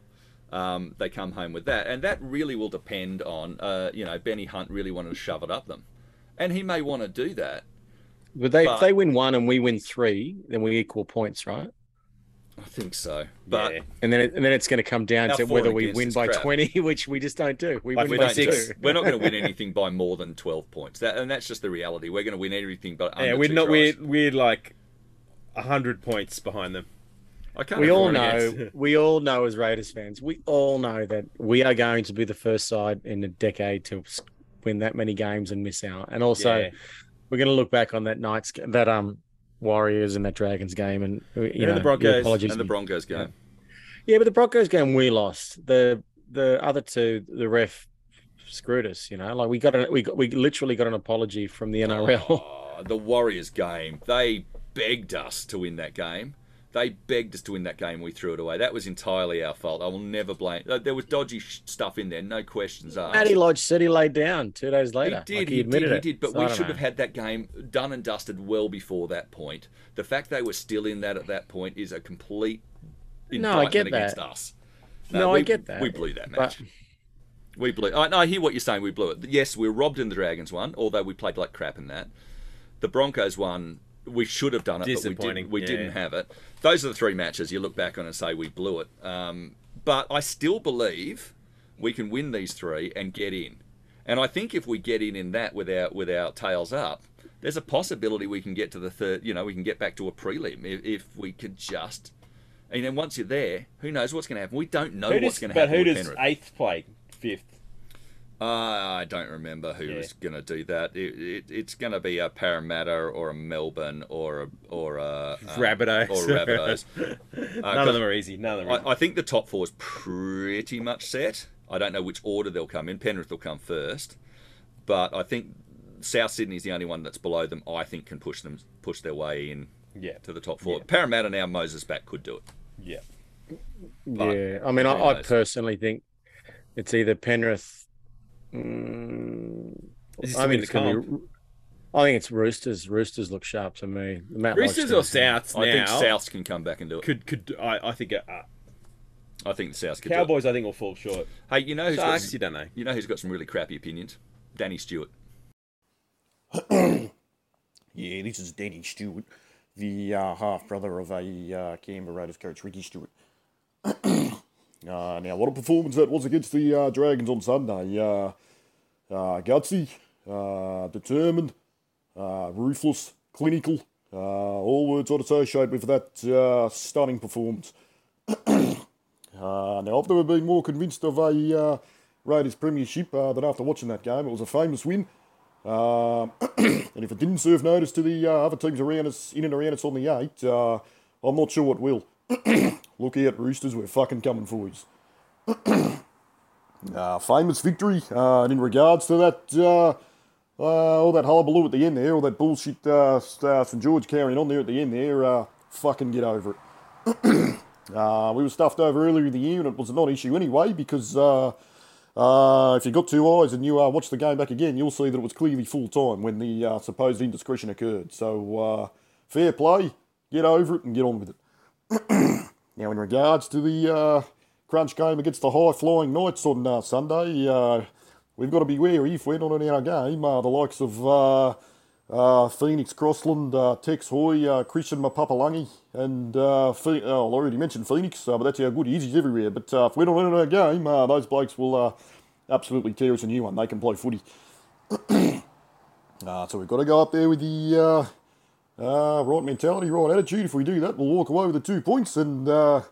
Um, they come home with that. And that really will depend on, uh, you know, Benny Hunt really wanted to shove it up them. And he may want to do that. But, they, but if they win one and we win three, then we equal points, right? I think so. But yeah. and then it, and then it's going to come down Our to whether we win by crap. twenty, which we just don't do. We like win we by six. Do. We're not going to win anything by more than twelve points, that, and that's just the reality. We're going to win everything, but yeah, under we're two not tries. we're we're like a hundred points behind them. I can't we all know. We all know as Raiders fans, we all know that we are going to be the first side in a decade to win that many games and miss out, and also. Yeah. We're going to look back on that Knights, that um, Warriors and that Dragons game, and you yeah, know the Broncos apologies and the Broncos game. Yeah, but the Broncos game we lost. The the other two, the ref screwed us. You know, like we got a, we got, we literally got an apology from the N R L. Oh, the Warriors game, they begged us to win that game. They begged us to win that game. We threw it away. That was entirely our fault. I will never blame. There was dodgy stuff in there. No questions asked. Matty Lodge said he laid down two days later. He did. Like he, he admitted did, it. He did. But so we should know. have had that game done and dusted well before that point. The fact they were still in that at that point is a complete indictment no, I get against that. us. No, no we, I get that. We blew that match. But... We blew. I, no, I hear what you're saying. We blew it. Yes, we were robbed in the Dragons one, although we played like crap in that. The Broncos one. We should have done it, but we, didn't, we yeah. didn't have it. Those are the three matches you look back on and say we blew it. Um, but I still believe we can win these three and get in. And I think if we get in in that with our, with our tails up, there's a possibility we can get to the third, you know, we can get back to a prelim if, if we could just... And then once you're there, who knows what's going to happen? We don't know does, what's going to happen But who does Penrith. eighth play fifth? Uh, I don't remember who yeah. was going to do that. It, it, it's going to be a Parramatta or a Melbourne or a or a um, Rabbitohs. Or Rabbitohs. Uh, None of them are easy. None of them. I, I think the top four is pretty much set. I don't know which order they'll come in. Penrith will come first, but I think South Sydney's the only one that's below them. I think can push them push their way in. Yeah. To the top four. Yeah. Parramatta now Moses back could do it. Yeah. But yeah. I mean, I, I personally think it's either Penrith. Mm, I mean, it's gonna be, I think it's Roosters. Roosters look sharp to me. Matt Roosters or Souths now? I think Souths can come back and do it. Could could I? I think uh, I think the Souths could. Cowboys, do it. I think, will fall short. Hey, you know who's Sharks, got, you don't know. You know who's got some really crappy opinions? Danny Stewart. Yeah, this is Danny Stewart, the uh, half brother of a uh, Canberra Raiders coach, Ricky Stewart. Uh, now, what a performance that was against the uh, Dragons on Sunday. Uh, uh, gutsy, uh, determined, uh, ruthless, clinical. Uh, all words I'd associate with that uh, stunning performance. uh, now, I've never been more convinced of a uh, Raiders premiership uh, than after watching that game. It was a famous win. Uh, and if it didn't serve notice to the uh, other teams around us, in and around us on the eight, uh, I'm not sure it will. Look out, Roosters, we're fucking coming for you. uh, famous victory, uh, and in regards to that, uh, uh, all that hullabaloo at the end there, all that bullshit uh, uh, Saint George carrying on there at the end there, uh, fucking get over it. uh, we were stuffed over earlier in the year and it was a non-issue anyway because uh, uh, if you got two eyes and you uh, watch the game back again, you'll see that it was clearly full-time when the uh, supposed indiscretion occurred. So, uh, fair play, get over it and get on with it. Now, in regards to the uh, crunch game against the high-flying Knights on uh, Sunday, uh, we've got to be wary if we're not in our game. Uh, the likes of... Uh, Uh, Phoenix Crossland, uh, Tex Hoy, uh, Christian Mapapalangi, and uh, Fe- oh, I already mentioned Phoenix, uh, but that's how good he is. He's everywhere. But uh, if we're not in our game, uh, those blokes will uh, absolutely tear us a new one. They can play footy. uh, so we've got to go up there with the uh, uh, right mentality, right attitude. If we do that, we'll walk away with the two points and uh,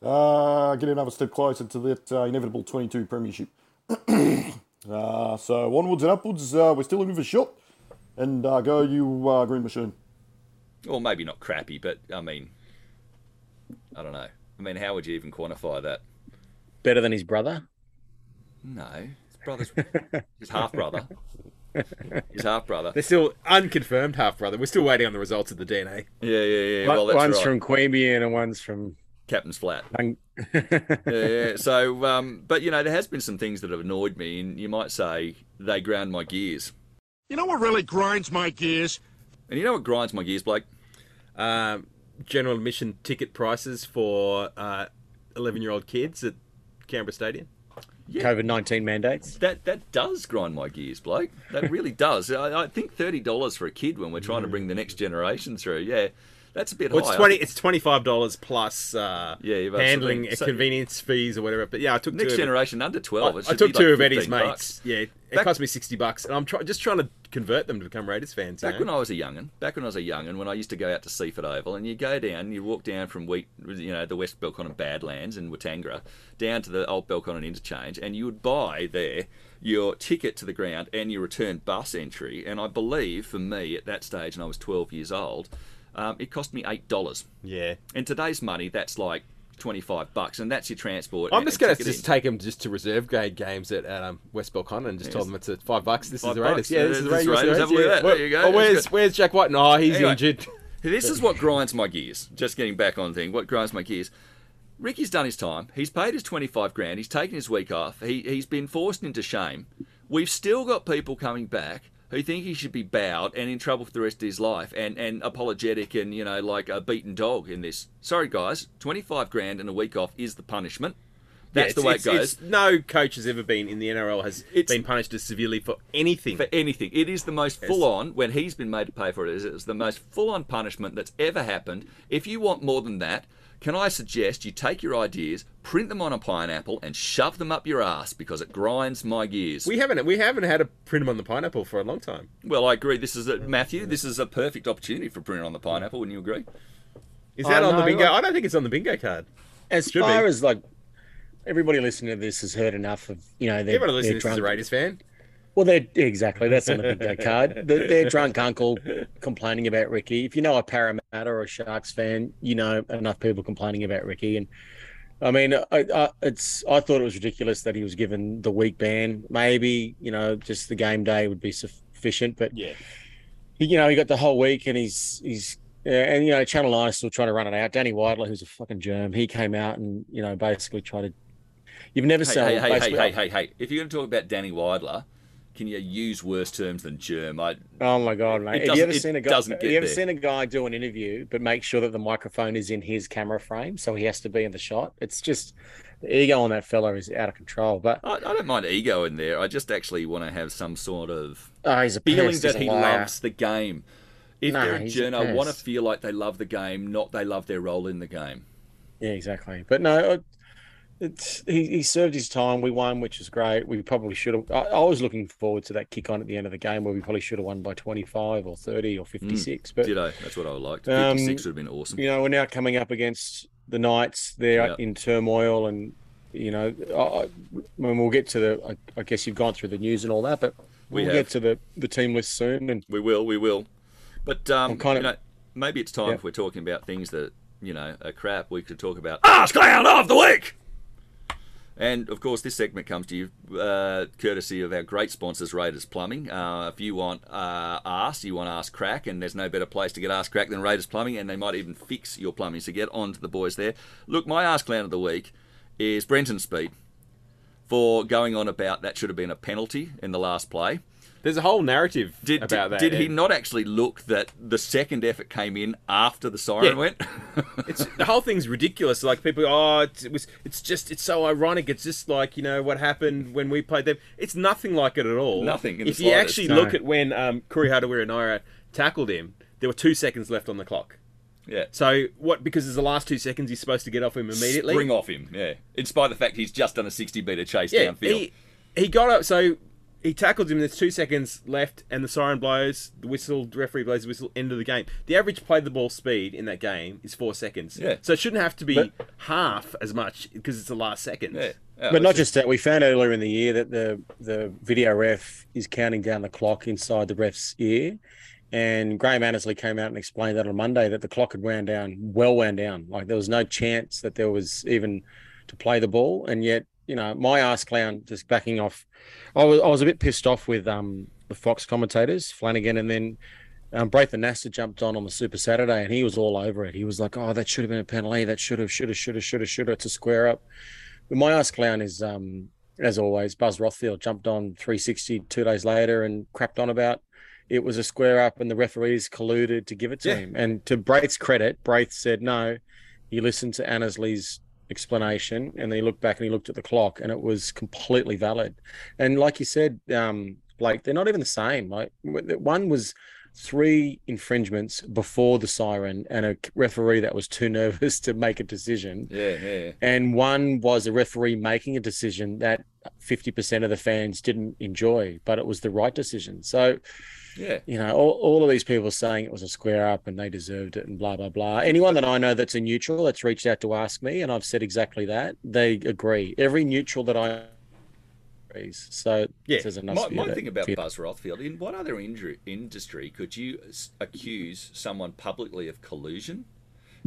uh, get another step closer to that uh, inevitable twenty-two premiership. uh, so onwards and upwards, uh, we're still looking for a shot. And uh, go, you uh, green machine. Well, maybe not crappy, but, I mean, I don't know. I mean, how would you even quantify that? Better than his brother? No. His brother's... his half-brother. His half-brother. They're still unconfirmed half-brother. We're still waiting on the results of the D N A. Yeah, yeah, yeah. Well, that's one's right. from Queanbeyan and one's from... Captain's Flat. yeah, yeah. So, um, but, you know, there has been some things that have annoyed me, and you might say they ground my gears. You know what really grinds my gears? And you know what grinds my gears, Blake? Um, general admission ticket prices for uh, eleven-year-old kids at Canberra Stadium. Yeah. COVID nineteen mandates. That that does grind my gears, Blake. That really does. I, I think thirty dollars for a kid when we're trying to bring the next generation through. Yeah, that's a bit well, high. It's, twenty, it's twenty-five dollars plus uh, yeah, handling so, convenience fees or whatever. But yeah, I took next two generation of, under twelve. I, it I took two like of Eddie's mates. Yeah. It back, cost me sixty bucks, and I'm try, just trying to convert them to become Raiders fans. Back you know? when I was a young'un, back when I was a young'un, when I used to go out to Seaford Oval, and you go down, you walk down from Wheat, you know, the West Belconnen Badlands and Watangra, down to the old Belconnen Interchange, and you would buy there your ticket to the ground and your return bus entry, and I believe, for me, at that stage, and I was twelve years old, um, it cost me eight dollars. Yeah. In today's money, that's like twenty-five bucks, and that's your transport. I'm and, just going to just in. take them just to reserve grade games at um, West Belconnen and just yes. tell them it's at five bucks. This five is the Raiders. Yeah, this is the Raiders. Raiders. Have a look at that. Where, there you go. Oh, where's where's Jack White? No, he's anyway, injured. This is what grinds my gears. Just getting back on thing. What grinds my gears? Ricky's done his time. He's paid his twenty-five grand. He's taken his week off. He he's been forced into shame. We've still got people coming back who think he should be bowed and in trouble for the rest of his life and, and apologetic and, you know, like a beaten dog in this. Sorry, guys, twenty-five grand and a week off is the punishment. That's yeah, the way it goes. No coach has ever been in the N R L has it's, been punished as severely for anything. For anything. It is the most full-on, when he's been made to pay for it, it's the most full-on punishment that's ever happened. If you want more than that, can I suggest you take your ideas, print them on a pineapple, and shove them up your ass because it grinds my gears. We haven't we haven't had a print them on the pineapple for a long time. Well, I agree. This is a, Matthew. This is a perfect opportunity for print on the pineapple. Wouldn't you agree? Is that oh, on no, the bingo? I don't think it's on the bingo card. As far as like everybody listening to this has heard enough of, you know, they're everybody listening to this is a Raiders fan. Well, they're exactly that's on the bingo card. The, their drunk uncle complaining about Ricky. If you know a Parramatta or a Sharks fan, you know enough people complaining about Ricky. And I mean, I, I, it's I thought it was ridiculous that he was given the week ban. Maybe you know just the game day would be sufficient, but yeah, you know he got the whole week, and he's he's and you know Channel nine is still trying to run it out. Danny Widler, who's a fucking germ, he came out and you know basically tried to. You've never seen. Hey, hey, hey, hey, hey, hey! If you're going to talk about Danny Widler. Can you use worse terms than germ? I, oh, my God, mate. Have you ever, seen a, guy, have you ever seen a guy do an interview but make sure that the microphone is in his camera frame so he has to be in the shot? It's just the ego on that fella is out of control. But I, I don't mind ego in there. I just actually want to have some sort of oh, he's a feeling that he loves the game. If no, they're a germ, I want to feel like they love the game, not they love their role in the game. Yeah, exactly. But no... I, It's, he, he served his time. We won, which is great. We probably should have. I, I was looking forward to that kick on at the end of the game where we probably should have won by twenty-five or thirty or fifty-six. Mm, but ditto. That's what I liked. Um, fifty-six would have been awesome. You know, we're now coming up against the Knights. They're yep. in turmoil, and you know, I, I mean, we'll get to the. I, I guess you've gone through the news and all that, but we'll we get to the, the team list soon. And we will, we will. But um, kind of, you know, maybe it's time yep. if we're talking about things that you know are crap. We could talk about Arse Clown of the Week. And, of course, this segment comes to you uh, courtesy of our great sponsors, Raiders Plumbing. Uh, if you want uh, arse, you want arse crack, and there's no better place to get arse crack than Raiders Plumbing, and they might even fix your plumbing. So get on to the boys there. Look, my arse clown of the week is Brenton Speed for going on about that should have been a penalty in the last play. There's a whole narrative did, about did, that. Did yeah. he not actually look that the second effort came in after the siren yeah. went? It's, the whole thing's ridiculous. Like, people, oh, it's, it was, it's just, it's so ironic. It's just like, you know, what happened when we played them. It's nothing like it at all. Nothing in the If slightest. You actually no. look at when um, Kuri Hadawira Naira tackled him, there were two seconds left on the clock. Yeah. So, what, because it's the last two seconds, he's supposed to get off him immediately? Spring off him, yeah. In spite of the fact he's just done a sixty metre chase yeah, downfield. He, he got up, so... He tackled him, there's two seconds left, and the siren blows, the whistle, the referee blows the whistle, end of the game. The average play the ball speed in that game is four seconds. Yeah. So it shouldn't have to be but, half as much because it's the last second. Yeah. Oh, but not just that, we found earlier in the year that the, the video ref is counting down the clock inside the ref's ear. And Graham Annesley came out and explained that on Monday that the clock had wound down, well wound down. Like there was no chance that there was even to play the ball, and yet, you know, my ass clown just backing off. I was I was a bit pissed off with um, the Fox commentators, Flanagan, and then um, Braithen Nasser jumped on on the Super Saturday, and he was all over it. He was like, "Oh, that should have been a penalty. That should have, should have, should have, should have, should have to square up." But my ass clown is, um, as always, Buzz Rothfield jumped on three sixty two days later and crapped on about it was a square up, and the referees colluded to give it to yeah. him. And to Braith's credit, Braith said no. He listened to Annesley's explanation, and he looked back and he looked at the clock, and it was completely valid. And like you said, um, Blake, they're not even the same. Like one was three infringements before the siren, and a referee that was too nervous to make a decision. Yeah, yeah. And one was a referee making a decision that fifty percent of the fans didn't enjoy, but it was the right decision. So, yeah, you know, all, all of these people saying it was a square up and they deserved it and blah, blah, blah. Anyone that I know that's a neutral that's reached out to ask me, and I've said exactly that, they agree. Every neutral that I agrees. So yeah. It says enough. My, my thing about Buzz Rothfield, in what other injury, industry could you accuse someone publicly of collusion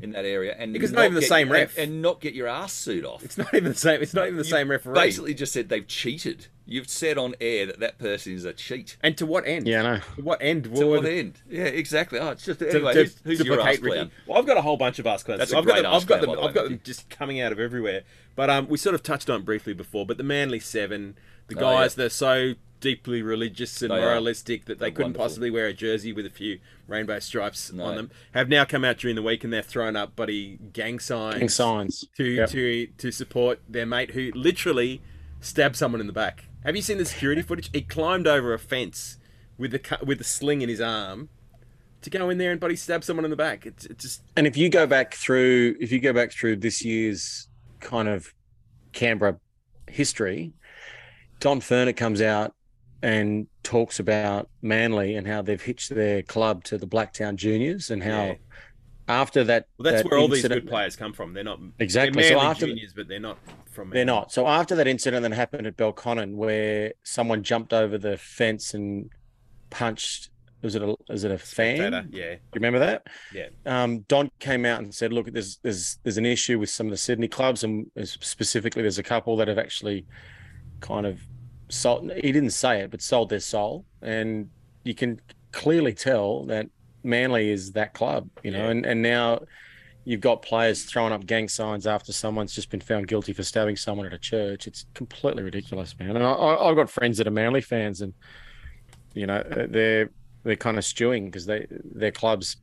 in that area, and because it's not even the get, same ref, and, and not get your ass suit off. It's not even the same. It's not even the you same referee. Basically, just said they've cheated. You've said on air that that person is a cheat. And to what end? Yeah, I know. To what end? What to what the... end? Yeah, exactly. Oh, it's just to, anyway. To, who's who's your ass clown? Well, I've got a whole bunch of ass clowns. That's so a I've, great got them, ass I've got them. I've got them. I've got them just coming out of everywhere. But um, we sort of touched on it briefly before. But the Manly Seven, the guys, oh, yeah. they're so deeply religious and they moralistic are. That they they're couldn't wonderful. Possibly wear a jersey with a few rainbow stripes no. on them, have now come out during the week and they're throwing up buddy gang signs, gang signs. To, yep. to to support their mate who literally stabbed someone in the back. Have you seen the security footage? He climbed over a fence with the with the sling in his arm to go in there and buddy stab someone in the back. It's it just and if you go back through if you go back through this year's kind of Canberra history, Don Ferner comes out and talks about Manly and how they've hitched their club to the Blacktown Juniors and how yeah. after that, well, that's that where all incident, these good players come from. They're not exactly they're so after juniors, but they're not from. Manly. They're not. So after that incident that happened at Belconnen, where someone jumped over the fence and punched, was it a was it a fan? Spectator. Yeah, you remember that? Yeah. Um, Don came out and said, "Look, there's there's there's an issue with some of the Sydney clubs, and specifically, there's a couple that have actually kind of." Sold, he didn't say it, but sold their soul, and you can clearly tell that Manly is that club, you know. Yeah. And, and now you've got players throwing up gang signs after someone's just been found guilty for stabbing someone at a church. It's completely ridiculous, man. And I, I, I've got friends that are Manly fans, and you know they're they're kind of stewing because they their clubs.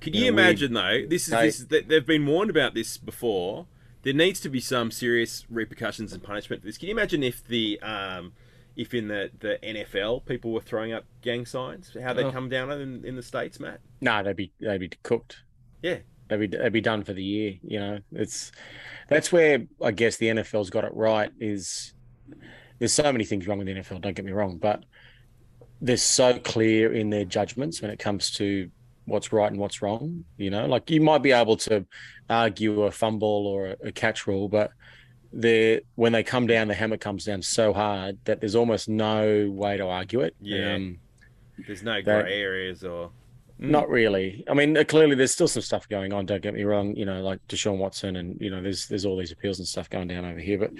Can you, you know, imagine weird, though? This is they, this they've been warned about this before. There needs to be some serious repercussions and punishment for this. Can you imagine if the, um, if in the, the N F L people were throwing up gang signs, how they oh. come down in, in the States, Matt? No, they'd be they'd be cooked. Yeah, they'd be they'd be done for the year. You know, it's that's where I guess the N F L's got it right. Is there's so many things wrong with the N F L. Don't get me wrong, but they're so clear in their judgments when it comes to what's right and what's wrong, you know? Like, you might be able to argue a fumble or a, a catch rule, but they're, when they come down, the hammer comes down so hard that there's almost no way to argue it. Yeah. Um, there's no grey areas or... Mm. Not really. I mean, clearly there's still some stuff going on, don't get me wrong, you know, like Deshaun Watson and, you know, there's there's all these appeals and stuff going down over here. But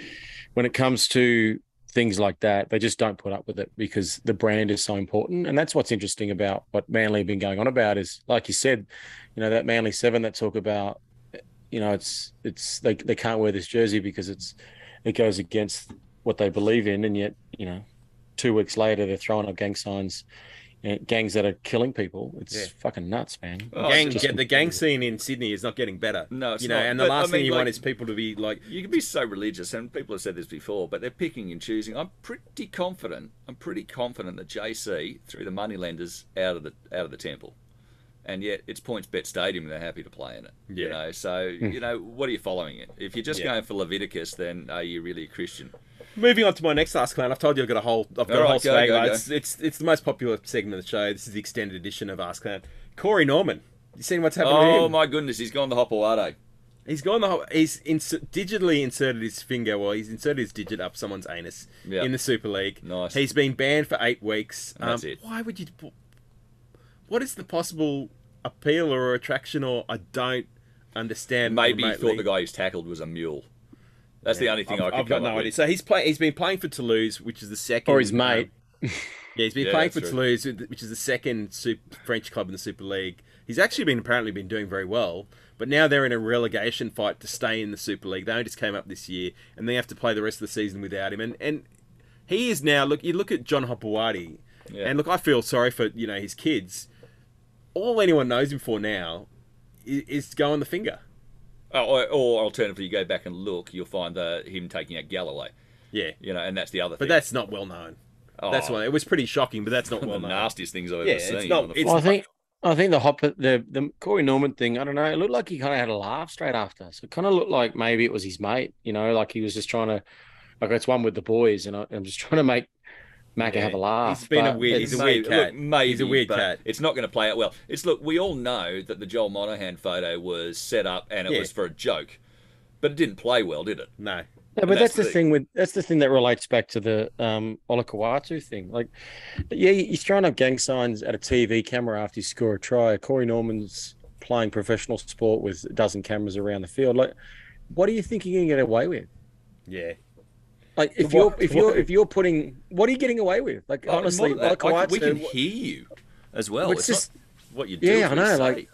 when it comes to things like that, they just don't put up with it because the brand is so important. And that's what's interesting about what Manly have been going on about is, like you said, you know, that Manly seven that talk about, you know, it's it's they they can't wear this jersey because it's it goes against what they believe in. And yet, you know, two weeks later, they're throwing up gang signs, gangs that are killing people. It's yeah. fucking nuts, man. Oh, gang, just, the gang scene in Sydney is not getting better. No, it's you know, not. And the but, last I mean, thing you like, want is people to be like... You can be so religious, and people have said this before, but they're picking and choosing. I'm pretty confident, I'm pretty confident that J C threw the moneylenders out of the out of the temple. And yet it's Points Bet Stadium and they're happy to play in it. Yeah. You know, so, you know, what are you following it? If you're just yeah. going for Leviticus, then are you really a Christian? Moving on to my next Ask Clan. I've told you I've got a whole, I've got right, a whole swag. It's, it's it's the most popular segment of the show. This is the extended edition of Ask Clan. Corey Norman, you seen what's happened? Oh, to him? Oh my goodness, he's gone the Hopoate. He's gone the Hopoate. He's ins- digitally inserted his finger. Well, he's inserted his digit up someone's anus yep. in the Super League. Nice. He's been banned for eight weeks. Um, That's it. Why would you? What is the possible appeal or attraction? Or I don't understand. Maybe remotely. He thought the guy he's tackled was a mule. That's yeah, the only thing I've, I could I've got no idea. With. So he's play, He's been playing for Toulouse, which is the second... Or his mate. Um, yeah, he's been yeah, playing for true. Toulouse, which is the second super, French club in the Super League. He's actually been apparently been doing very well, but now they're in a relegation fight to stay in the Super League. They only just came up this year, and they have to play the rest of the season without him. And and he is now... Look, you look at John Hopoate, yeah. and look, I feel sorry for you know his kids. All anyone knows him for now is, is going the finger. Or, or alternatively, you go back and look, you'll find the, him taking out Galloway. Yeah. You know, and that's the other thing. But that's not well known. Oh. That's why it was pretty shocking, but that's not well known. The nastiest things I've yeah, ever seen. It's not, it's well, I think I think the hop the the Corey Norman thing, I don't know, it looked like he kind of had a laugh straight after. So it kind of looked like maybe it was his mate, you know, like he was just trying to, like it's one with the boys, and I, I'm just trying to make Mac yeah. have a laugh. He's been a weird, he's a weird cat. Look, maybe, he's a weird cat. It's not going to play out well. It's look, we all know that the Joel Monahan photo was set up and it yeah. was for a joke, but it didn't play well, did it? No. No, but that's, that's the, the thing with that's the thing that relates back to the um, Olakau'atu thing. Like, yeah, he's throwing up gang signs at a T V camera after you score a try. Corey Norman's playing professional sport with a dozen cameras around the field. Like, what do you think you're going to get away with? Yeah. Like if what, you're if what, you're if you're putting what are you getting away with? Like honestly, more, like, like, we can hear you as well. It's, it's just what you do. Yeah, I know. Say. Like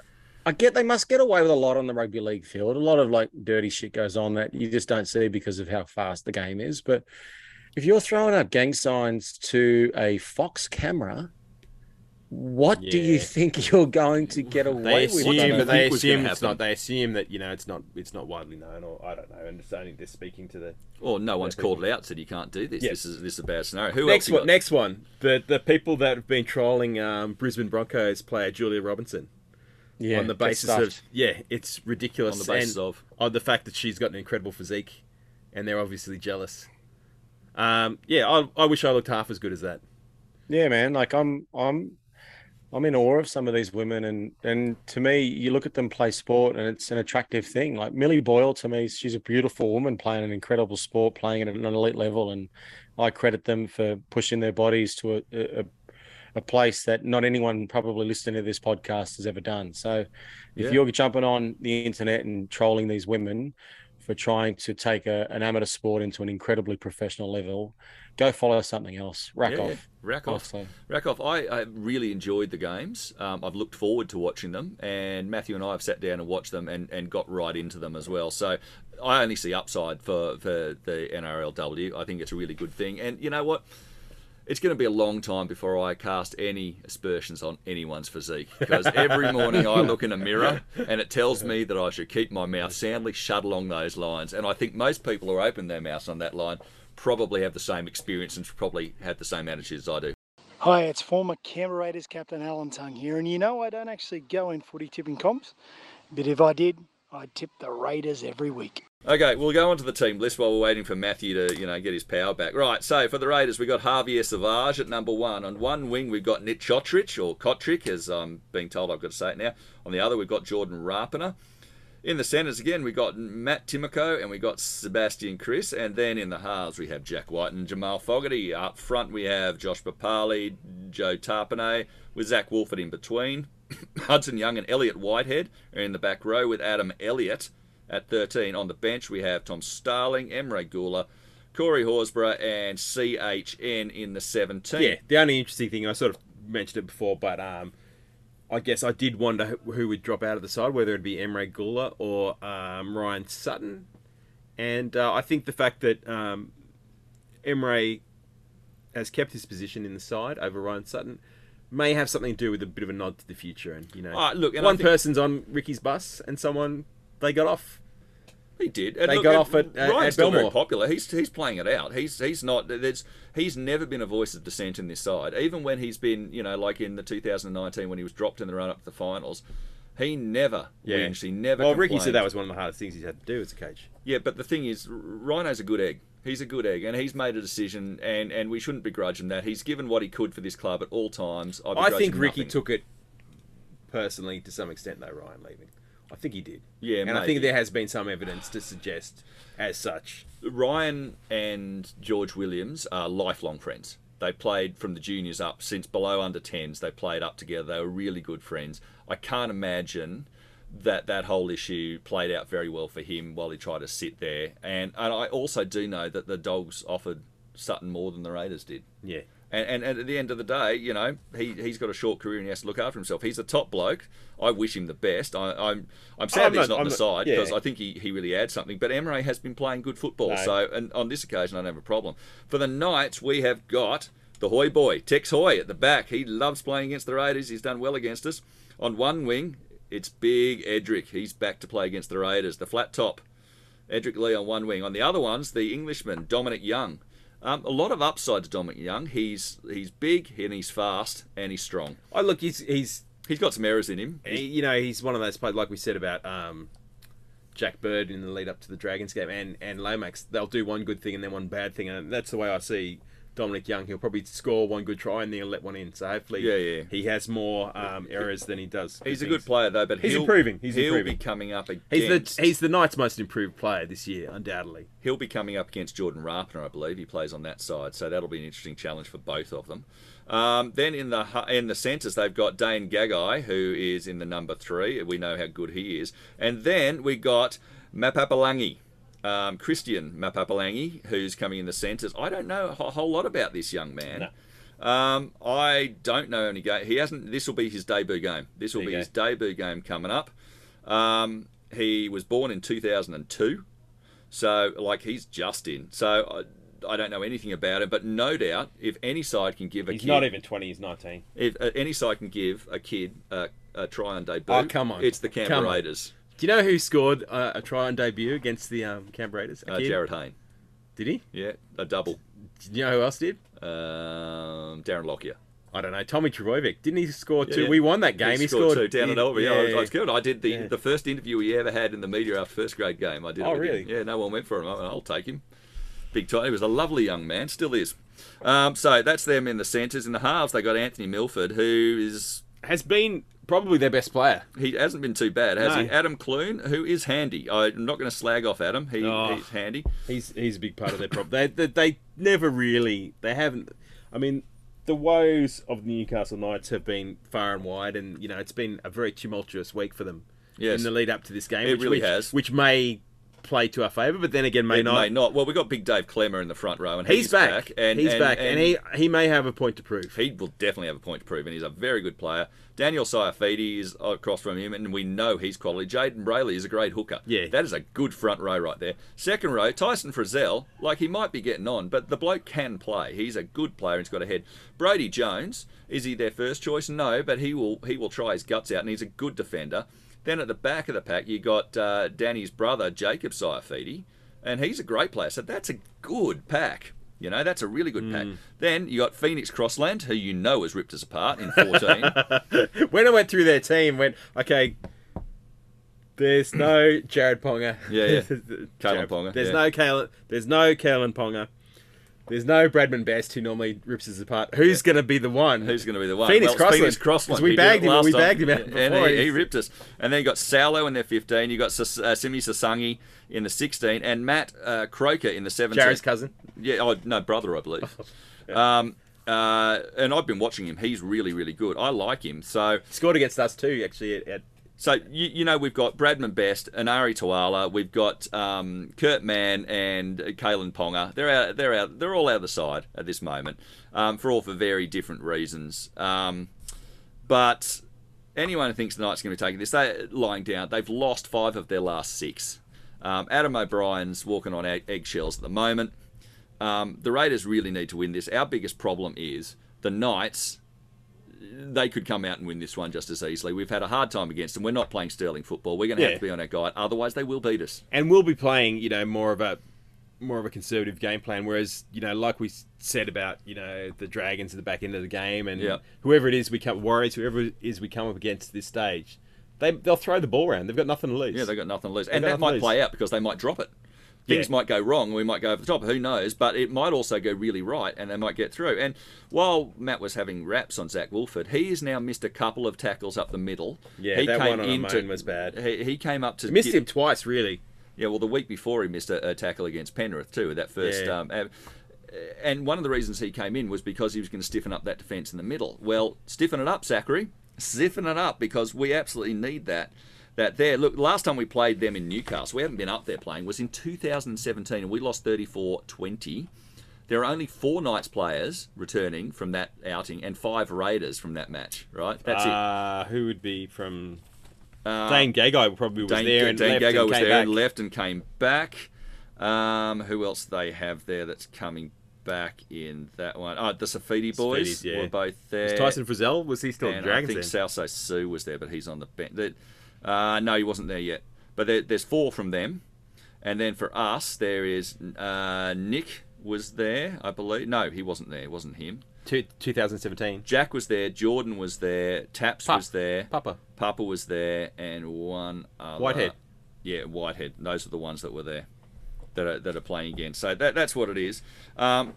I get they must get away with a lot on the rugby league field. A lot of like dirty shit goes on that you just don't see because of how fast the game is. But if you're throwing up gang signs to a Fox camera, what yeah. do you think you're going to get away they assume, with? But they assume it's not. They assume that you know it's not. It's not widely known, or I don't know. And it's only they're speaking to the. Or no one's people. Called it out, said you can't do this. Yep. This is this is a bad scenario. Who next else? One, next one. The the people that have been trolling um, Brisbane Broncos player Julia Robinson. Yeah. On the basis of yeah, it's ridiculous. On the basis and of on the fact that she's got an incredible physique, and they're obviously jealous. Um. Yeah. I I wish I looked half as good as that. Yeah, man. Like I'm I'm. I'm in awe of some of these women, and, and to me, you look at them play sport, and it's an attractive thing. Like Millie Boyle, to me, she's a beautiful woman playing an incredible sport, playing at an elite level, and I credit them for pushing their bodies to a, a, a place that not anyone probably listening to this podcast has ever done. So if yeah. you're jumping on the internet and trolling these women for trying to take a, an amateur sport into an incredibly professional level, go follow something else. Rack yeah, off. Yeah. Rack off. Honestly. Rack off. I, I really enjoyed the games. Um, I've looked forward to watching them, and Matthew and I have sat down and watched them and, and got right into them as well. So I only see upside for, for the N R L W. I think it's a really good thing. And you know what? It's going to be a long time before I cast any aspersions on anyone's physique, because every morning I look in a mirror and it tells me that I should keep my mouth soundly shut along those lines. And I think most people who open their mouths on that line probably have the same experience and probably have the same attitudes as I do. Hi, it's former Canberra Raiders captain Alan Tung here. And you know I don't actually go in footy tipping comps, but if I did, I'd tip the Raiders every week. Okay, we'll go on to the team list while we're waiting for Matthew to, you know, get his power back. Right, so for the Raiders, we've got Xavier Savage at number one. On one wing, we've got Nick Cotric, or Cotric, as I'm being told I've got to say it now. On the other, we've got Jordan Rapana. In the centres, again, we've got Matt Timoko, and we've got Sebastian Chris. And then in the halves, we have Jack White and Jamal Fogarty. Up front, we have Josh Papali, Joe Tarpanay, with Zach Woolford in between. Hudson Young and Elliot Whitehead are in the back row with Adam Elliott at thirteen. On the bench, we have Tom Starling, Emre Gula, Corey Horsburgh and C H N in the seventeen. Yeah, the only interesting thing, I sort of mentioned it before, but um, I guess I did wonder who would drop out of the side, whether it'd be Emre Gula or um, Ryan Sutton. And uh, I think the fact that um, Emre has kept his position in the side over Ryan Sutton may have something to do with a bit of a nod to the future. And, you know, uh, look, and one think... person's on Ricky's bus and someone, they got off. He did. And they look, got off at, at, Ryan's at still very popular. He's he's playing it out. He's he's not. There's he's never been a voice of dissent in this side. Even when he's been, you know, like in the two thousand nineteen when he was dropped in the run up to the finals, he never yeah. wins. He never. Well, complained. Ricky said that was one of the hardest things he's had to do as a coach. Yeah, but the thing is, Rhino's a good egg. He's a good egg, and he's made a decision, and and we shouldn't begrudge him that. He's given what he could for this club at all times. I, I think Ricky nothing. took it personally to some extent, though. Ryan leaving. I think he did. Yeah, and maybe. I think there has been some evidence to suggest as such. Ryan and George Williams are lifelong friends. They played from the juniors up since below under tens. They played up together. They were really good friends. I can't imagine that that whole issue played out very well for him while he tried to sit there. And, and I also do know that the Dogs offered Sutton more than the Raiders did. Yeah. And, and, and at the end of the day, you know, he, he's got a short career and he has to look after himself. He's a top bloke. I wish him the best. I, I'm I'm sad I'm not, he's not I'm on the not, side because yeah. I think he, he really adds something. But Emre has been playing good football. No. So and on this occasion, I don't have a problem. For the Knights, we have got the Hoy boy, Tex Hoy, at the back. He loves playing against the Raiders. He's done well against us. On one wing, it's Big Edric. He's back to play against the Raiders. The flat top, Edric Lee on one wing. On the other ones, the Englishman, Dominic Young. Um, a lot of upside to Dominic Young. He's he's big and he's fast and he's strong. Oh look, he's he's he's got some errors in him. He, you know, he's one of those players like we said about um, Jack Bird in the lead up to the Dragons game and and Lomax. They'll do one good thing and then one bad thing, and that's the way I see Dominic Young. He'll probably score one good try and then he'll let one in. So hopefully, yeah, yeah. he has more um, errors than he does. He's a good player though, but he's he'll, improving. He's he'll improving. Be coming up against. He's the he's the Knights' most improved player this year, undoubtedly. He'll be coming up against Jordan Rapana, I believe. He plays on that side, so that'll be an interesting challenge for both of them. Um, then in the in the centres, they've got Dane Gagai, who is in the number three. We know how good he is, and then we got Mapapalangi. Um, Christian Mapapalangi, who's coming in the centres. I don't know a whole lot about this young man. No. Um, I don't know any game. He hasn't. This will be his debut game. This will there be his debut game coming up. Um, he was born in two thousand two, so like he's just in. So I, I don't know anything about him, but no doubt, if any side can give a he's kid, not even twenty, he's nineteen. If uh, any side can give a kid a, a try on debut, oh, come on. It's the Canberra Raiders. Do you know who scored uh, a try on debut against the um, Canberra Raiders? Uh, Jarryd Hayne. Did he? Yeah, a double. Do you know who else did? Um, Darren Lockyer. I don't know. Tommy Trbojevic. Didn't he score two? Yeah, yeah. We won that game. He, he scored, scored two down at Albury. Yeah, yeah, I was good. I did the, yeah. the first interview he ever had in the media after first grade game. I did. Oh, really? Him. Yeah, no one went for him. I'll take him. Big time. He was a lovely young man. Still is. Um, so that's them in the centres. In the halves, they got Anthony Milford, who is... Has been... Probably their best player. He hasn't been too bad, has no. he? Adam Clune, who is handy. I'm not going to slag off Adam. He, oh, he's handy. He's he's a big part of their problem. they, they they never really they haven't. I mean, the woes of the Newcastle Knights have been far and wide, and you know it's been a very tumultuous week for them yes. in the lead up to this game. It which, really which, has, which may play to our favour, but then again may it not. May not. Well, we got Big Dave Clemmer in the front row, and he's, he's back. back. And he's and, back, and, and he he may have a point to prove. He will definitely have a point to prove, and he's a very good player. Daniel Saifidi is across from him, and we know he's quality. Jaden Brayley is a great hooker. Yeah, that is a good front row right there. Second row, Tyson Frizzell, like he might be getting on, but the bloke can play. He's a good player. He's got a head. Brady Jones, is he their first choice? No, but he will he will try his guts out, and he's a good defender. Then at the back of the pack, you got uh, Danny's brother, Jacob Saifidi, and he's a great player. So that's a good pack. You know, that's a really good pack. Mm. Then you got Phoenix Crossland, who you know has ripped us apart in fourteen. When I went through their team, went, okay, there's no Jared Ponga. Yeah, yeah. Kalen Jared, Ponga. There's, yeah. no Kalen, there's no Kalen Ponga. There's no Bradman Best, who normally rips us apart. Who's yeah. going to be the one? Who's going to be the one? Phoenix well, Crossland. Because we bagged him. We bagged him out before. And he, he ripped us. And then you got Saulo in their fifteen. You got S- uh, Simi Sasangi in the sixteen. And Matt uh, Croker in the seventeen. Jared's cousin. Yeah, oh, no, brother, I believe. yeah. um, Uh, and I've been watching him. He's really, really good. I like him. So scored against us too, actually. At, at... So, you, you know, we've got Bradman Best, Anari Tuala. We've got um, Kurt Mann and Kalen Ponga. They're out, they're out, they're all out of the side at this moment, um, for all for very different reasons. Um, but anyone who thinks tonight's going to be taking this, they're lying down. They've lost five of their last six. Um, Adam O'Brien's walking on egg- eggshells at the moment. Um, the Raiders really need to win this. Our biggest problem is the Knights. They could come out and win this one just as easily. We've had a hard time against them. We're not playing sterling football. We're going to yeah. have to be on our guard. Otherwise, they will beat us. And we'll be playing, you know, more of a more of a conservative game plan. Whereas, you know, like we said about, you know, the Dragons at the back end of the game and yeah. whoever it is we come Warriors, whoever it is we come up against at this stage, they they'll throw the ball around. They've got nothing to lose. Yeah, they've got nothing to lose, they've and that might play out because they might drop it. Things yeah. might go wrong, we might go over the top, who knows, but it might also go really right and they might get through. And while Matt was having raps on Zach Woolford, he has now missed a couple of tackles up the middle. Yeah, he that came one on into, him was bad. He, he came up to... He missed get, him twice, really. Yeah, well, the week before he missed a, a tackle against Penrith too, that first... Yeah. Um, and one of the reasons he came in was because he was going to stiffen up that defence in the middle. Well, stiffen it up, Zachary. Stiffen it up, because we absolutely need that. That there, look, last time we played them in Newcastle, we haven't been up there playing, was in two thousand seventeen, and we lost thirty-four twenty. There are only four Knights players returning from that outing and five Raiders from that match, right? That's uh, it. Who would be from... Uh, Dane Gagai probably was Dane, there and Dane left Gagai and was there back. and left and came back. Um, who else do they have there that's coming back in that one? Oh, the Safidi boys Safidis, yeah. were both there. Was Tyson Frizzell, was he still in Dragons I think then? Salso Sue was there, but he's on the bench. The, Uh, no, he wasn't there yet. But there, there's four from them. And then for us, there is uh, Nick was there, I believe. No, he wasn't there. It wasn't him. Two, twenty seventeen. Jack was there. Jordan was there. Taps Pop. was there. Papa. Papa was there. And one other. Whitehead. Yeah, Whitehead. Those are the ones that were there that are, that are playing again. So that, that's what it is. Um,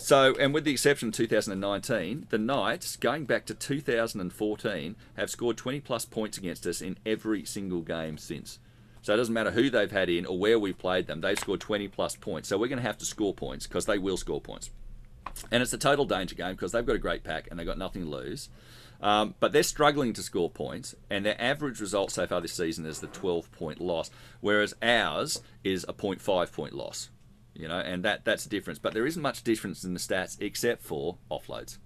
so, and with the exception of two thousand nineteen, the Knights, going back to two thousand fourteen, have scored twenty plus points against us in every single game since. So it doesn't matter who they've had in or where we've played them, they've scored twenty plus points. So we're going to have to score points, because they will score points. And it's a total danger game, because they've got a great pack and they've got nothing to lose. Um, but they're struggling to score points, and their average result so far this season is the twelve point loss, whereas ours is a zero point five point loss. You know, and that, that's the difference. But there isn't much difference in the stats except for offloads.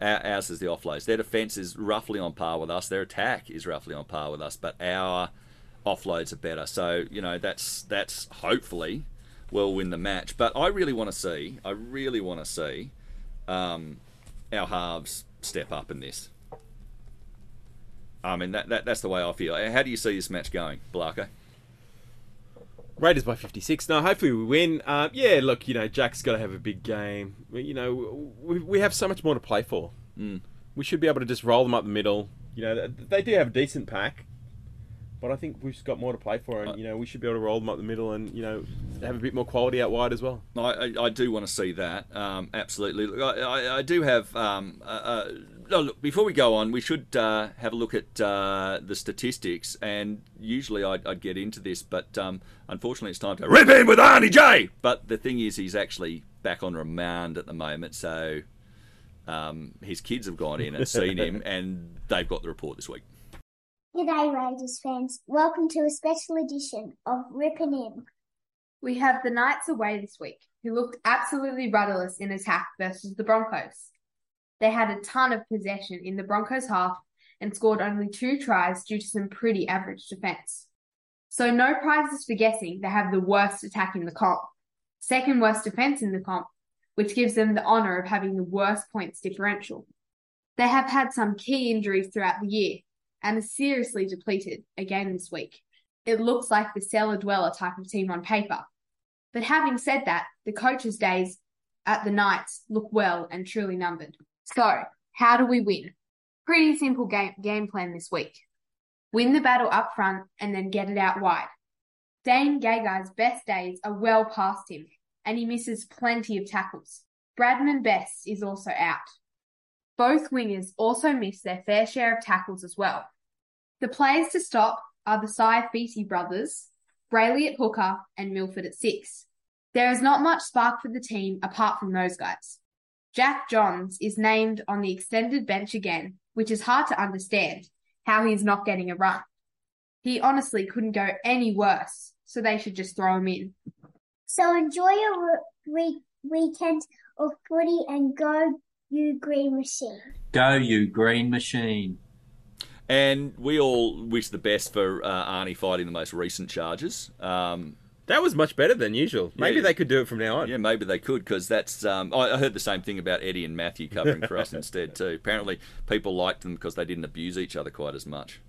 Our, ours is the offloads. Their defence is roughly on par with us. Their attack is roughly on par with us. But our offloads are better. So, you know, that's that's hopefully we'll win the match. But I really want to see, I really want to see um, our halves step up in this. I mean, that, that that's the way I feel. How do you see this match going, Blarko? Raiders by fifty-six. No, hopefully we win. Uh, yeah, look, you know, Jack's got to have a big game. We, you know, we, we have so much more to play for. Mm. We should be able to just roll them up the middle. You know, they do have a decent pack, but I think we've just got more to play for, and, you know, we should be able to roll them up the middle and, you know, have a bit more quality out wide as well. I, I, I do want to see that, um, absolutely. Look, I, I, I do have... Um, uh, uh, oh, look, before we go on, we should uh, have a look at uh, the statistics, and usually I'd, I'd get into this, but um, unfortunately it's time to rip in with Arnie J! But the thing is, he's actually back on remand at the moment, so um, his kids have gone in and seen him, and they've got the report this week. G'day Raiders fans, welcome to a special edition of Rippin' In. We have the Knights away this week, who looked absolutely rudderless in attack versus the Broncos. They had a ton of possession in the Broncos' half and scored only two tries due to some pretty average defence. So no prizes for guessing, they have the worst attack in the comp, second worst defence in the comp, which gives them the honour of having the worst points differential. They have had some key injuries throughout the year and are seriously depleted again this week. It looks like the cellar-dweller type of team on paper. But having said that, the coach's days at the Knights look well and truly numbered. So, how do we win? Pretty simple game, game plan this week. Win the battle up front and then get it out wide. Dane Gagai's best days are well past him, and he misses plenty of tackles. Bradman Best is also out. Both wingers also miss their fair share of tackles as well. The players to stop are the Saifiti brothers, Brayley at hooker and Milford at six. There is not much spark for the team apart from those guys. Jack Johns is named on the extended bench again, which is hard to understand how he's not getting a run. He honestly couldn't go any worse, so they should just throw him in. So enjoy your re- weekend of footy and go, you green machine. Go, you green machine. And we all wish the best for uh, Arnie fighting the most recent charges. Um, that was much better than usual. Maybe yeah, they could do it from now on. Yeah, maybe they could, because that's... Um, I heard the same thing about Eddie and Matthew covering for us instead, too. Apparently, people liked them because they didn't abuse each other quite as much.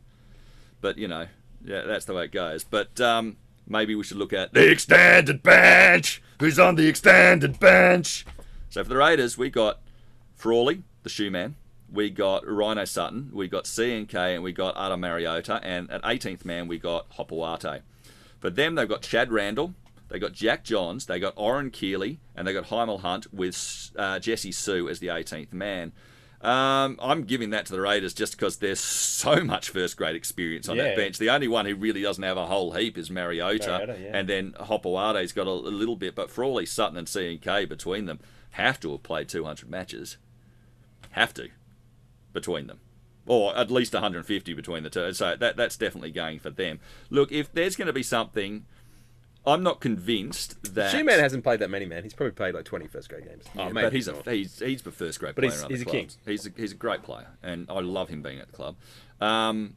But, you know, yeah, that's the way it goes. But um, maybe we should look at the extended bench. Who's on the extended bench? So for the Raiders, we got Frawley, the shoe man. We got Rhino Sutton, we got C N K, and we got Ada Mariota, and at eighteenth man, we got Hopoate. For them, they've got Chad Randall, they got Jack Johns, they got Oren Keeley, and they got Hymel Hunt with uh, Jesse Sue as the eighteenth man. Um, I'm giving that to the Raiders just because there's so much first-grade experience on yeah. that bench. The only one who really doesn't have a whole heap is Mariota, Mariota yeah. and then Hopoate's got a, a little bit, but Frawley, Sutton, and C N K between them have to have played two hundred matches. Have to. Between them, or at least one hundred fifty between the two. So that that's definitely going for them. Look, if there's going to be something, I'm not convinced that Shoeman hasn't played that many, man. He's probably played like twenty first grade games. Oh, yeah, mate, but he's a he's, he's the first grade but player. But he's, he's a king. He's a, he's a great player, and I love him being at the club. Um,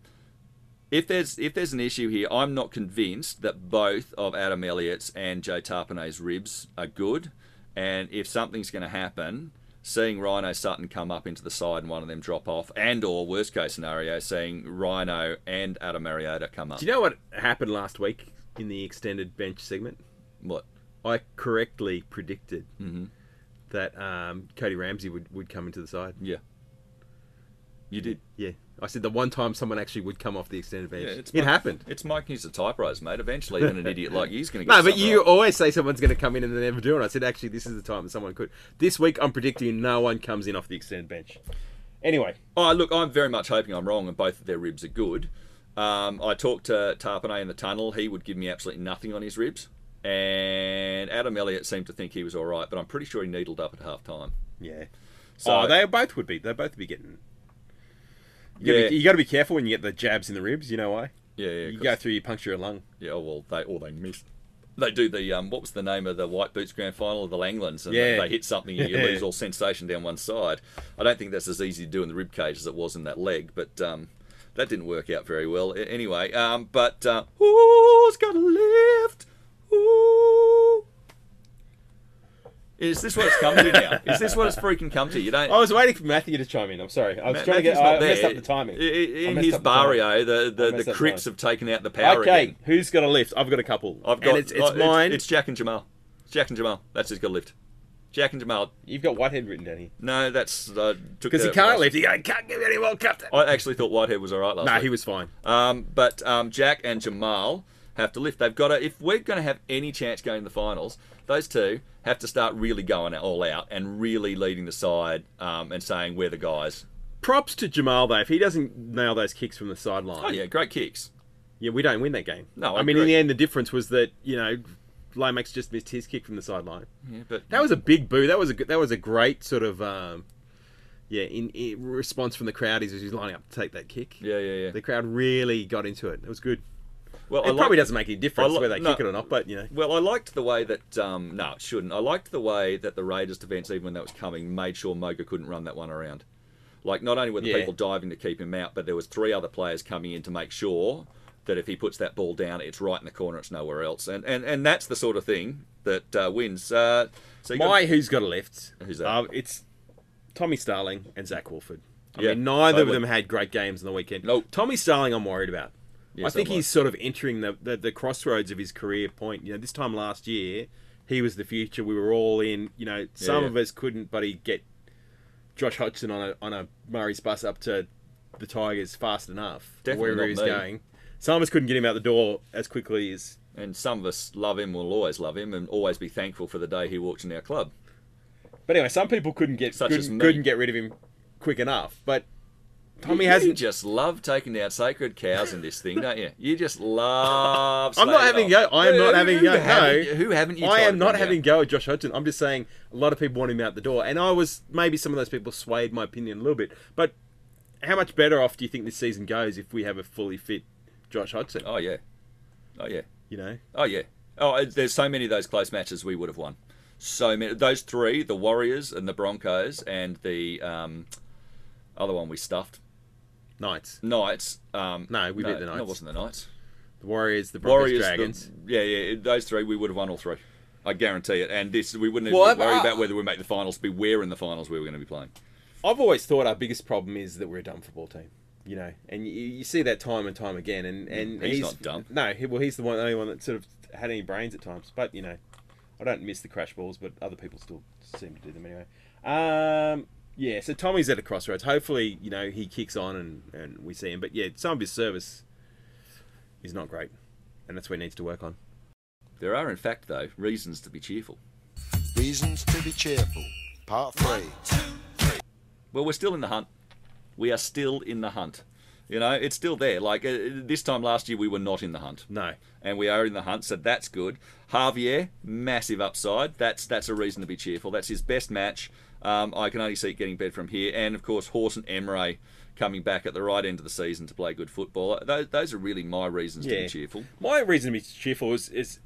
if there's if there's an issue here, I'm not convinced that both of Adam Elliott's and Joe Tarpanay's ribs are good, and if something's going to happen, seeing Rhino Sutton come up into the side and one of them drop off, and or worst case scenario, seeing Rhino and Adam Mariota come up. Do you know what happened last week in the extended bench segment? What? I correctly predicted mm-hmm. that um, Cody Ramsey would, would come into the side. Yeah. You did? Yeah. I said the one time someone actually would come off the extended bench. Yeah, it's it Mike, happened. It's Mike News to typewriters, mate. Eventually, even an idiot like you's going to get no, but you right. always say someone's going to come in and they never do it. I said, actually, this is the time that someone could. This week, I'm predicting no one comes in off the extended bench. Anyway. Oh, look, I'm very much hoping I'm wrong and both of their ribs are good. Um, I talked to Tarpanay in the tunnel. He would give me absolutely nothing on his ribs. And Adam Elliott seemed to think he was all right, but I'm pretty sure he needled up at half time. Yeah. So oh, they both would be. They'd both be getting... You yeah. got to be careful when you get the jabs in the ribs. You know why? Yeah, yeah. You go through, you puncture your lung. Yeah, oh, well, they or they missed. They do the um. What was the name of the White Boots Grand Final of the Langlands? And yeah. they, they hit something, and you yeah. lose all sensation down one side. I don't think that's as easy to do in the rib cage as it was in that leg, but um, that didn't work out very well. Anyway, um, but uh, who's got a lift? Ooh. Is this what it's come to now? Is this what it's freaking come to? You don't. I was waiting for Matthew to chime in. I'm sorry. I was Ma- trying Matthew's to get... I there. messed up the timing. In his barrio, the, the, the Crips have taken out the power okay. again. Okay, who's got a lift? I've got a couple. I've got... And it's, it's uh, mine. It's, it's Jack and Jamal. It's Jack and Jamal. That's who's got a lift. Jack and Jamal. You've got Whitehead written down here. No, that's... Because uh, he can't last. lift. He can't give any more captain. I actually thought Whitehead was all right last No, nah, he was fine. Um, But um, Jack and Jamal have to lift. They've got to... If we're going to have any chance going to the finals, those two... have to start really going all out and really leading the side um, and saying, we're the guys. Props to Jamal, though. If he doesn't nail those kicks from the sideline... Oh, yeah, great kicks. Yeah, we don't win that game. No, I, I mean, in the end, the difference was that, you know, Lomax just missed his kick from the sideline. Yeah, but... That was a big boo. That was a, that was a great sort of... Um, Yeah, in, in response from the crowd as he was lining up to take that kick. Yeah, yeah, yeah. The crowd really got into it. It was good. Well, it I probably liked, doesn't make any difference li- whether they no, kick it or not, but, you know. Well, I liked the way that... Um, no, it shouldn't. I liked the way that the Raiders defence, even when that was coming, made sure Moga couldn't run that one around. Like, not only were the yeah. people diving to keep him out, but there was three other players coming in to make sure that if he puts that ball down, it's right in the corner, it's nowhere else. And and, and that's the sort of thing that uh, wins. Uh, so My got, who's got a left, who's that? Uh, it's Tommy Starling and Zach Woolford. I yeah, mean, neither totally. of them had great games on the weekend. Nope. Tommy Starling I'm worried about. Yes, I think he's sort of entering the, the, the crossroads of his career point. You know, this time last year, he was the future. We were all in. You know, some yeah. of us couldn't, but he get Josh Hodgson on a on a Murray's bus up to the Tigers fast enough, wherever he was me. going. Some of us couldn't get him out the door as quickly as. And some of us love him, will always love him, and always be thankful for the day he walked in our club. But anyway, some people couldn't get Such couldn't, as me. couldn't get rid of him quick enough, but. Tommy you hasn't. You just love taking out sacred cows in this thing, don't you? You just love. I'm not having go. I am who, not having who, go. Haven't, no, who haven't you? I am not having go at Josh Hodgson. I'm just saying a lot of people want him out the door, and I was maybe some of those people swayed my opinion a little bit. But how much better off do you think this season goes if we have a fully fit Josh Hodgson? Oh yeah, oh yeah. You know. Oh yeah. Oh, there's so many of those close matches we would have won. So many. Those three: the Warriors and the Broncos, and the um, other one we stuffed. Knights. Knights. Um, no, we no, beat the Knights. No, it wasn't the Knights. The Warriors, the Broncos, Warriors, Dragons. The, yeah, yeah, those three, we would have won all three. I guarantee it. And this, we wouldn't even well, worry I, about whether we make the finals, be where in the finals we were going to be playing. I've always thought our biggest problem is that we're a dumb football team. You know, and you, you see that time and time again. And, and he's, he's not dumb. No, he, well, he's the one, only one that sort of had any brains at times. But, you know, I don't miss the crash balls, but other people still seem to do them anyway. Um... Yeah, so Tommy's at a crossroads. Hopefully, you know, he kicks on and, and we see him. But yeah, some of his service is not great. And that's what he needs to work on. There are, in fact, though, reasons to be cheerful. Reasons to be cheerful. Part three. One, two, three. Well, we're still in the hunt. We are still in the hunt. You know, it's still there. Like, uh, this time last year, we were not in the hunt. No. And we are in the hunt, so that's good. Xavier, massive upside. That's, that's a reason to be cheerful. That's his best match. Um, I can only see it getting better from here. And, of course, Horse and Emre coming back at the right end of the season to play good football. Those, those are really my reasons yeah. to be cheerful. My reason to be cheerful is, is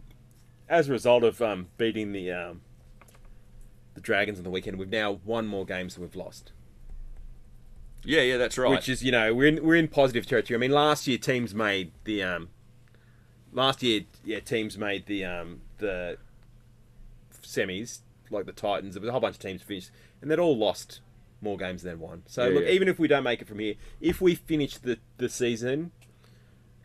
as a result of um, beating the um, the Dragons on the weekend, we've now won more games than we've lost. Yeah, yeah, that's right. Which is, you know, we're in, we're in positive territory. I mean, last year teams made the... Um, last year, yeah, teams made the um, the semis, like the Titans. There was a whole bunch of teams finished... And they'd all lost more games than one. So, yeah, look, yeah. even if we don't make it from here, if we finish the, the season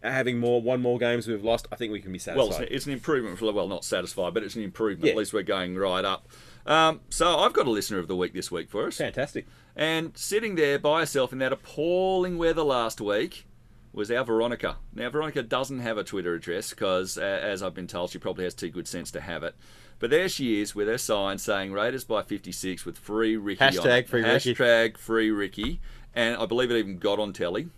having more one more games we've lost, I think we can be satisfied. Well, it's an improvement. For, well, not satisfied, but it's an improvement. Yeah. At least we're going right up. Um, so I've got a listener of the week this week for us. Fantastic. And sitting there by herself in that appalling weather last week was our Veronica. Now, Veronica doesn't have a Twitter address because, uh, as I've been told, she probably has too good sense to have it. But there she is with her sign saying Raiders by fifty-six with free Ricky Hashtag on it. Free Ricky. Hashtag free Ricky. And I believe it even got on telly.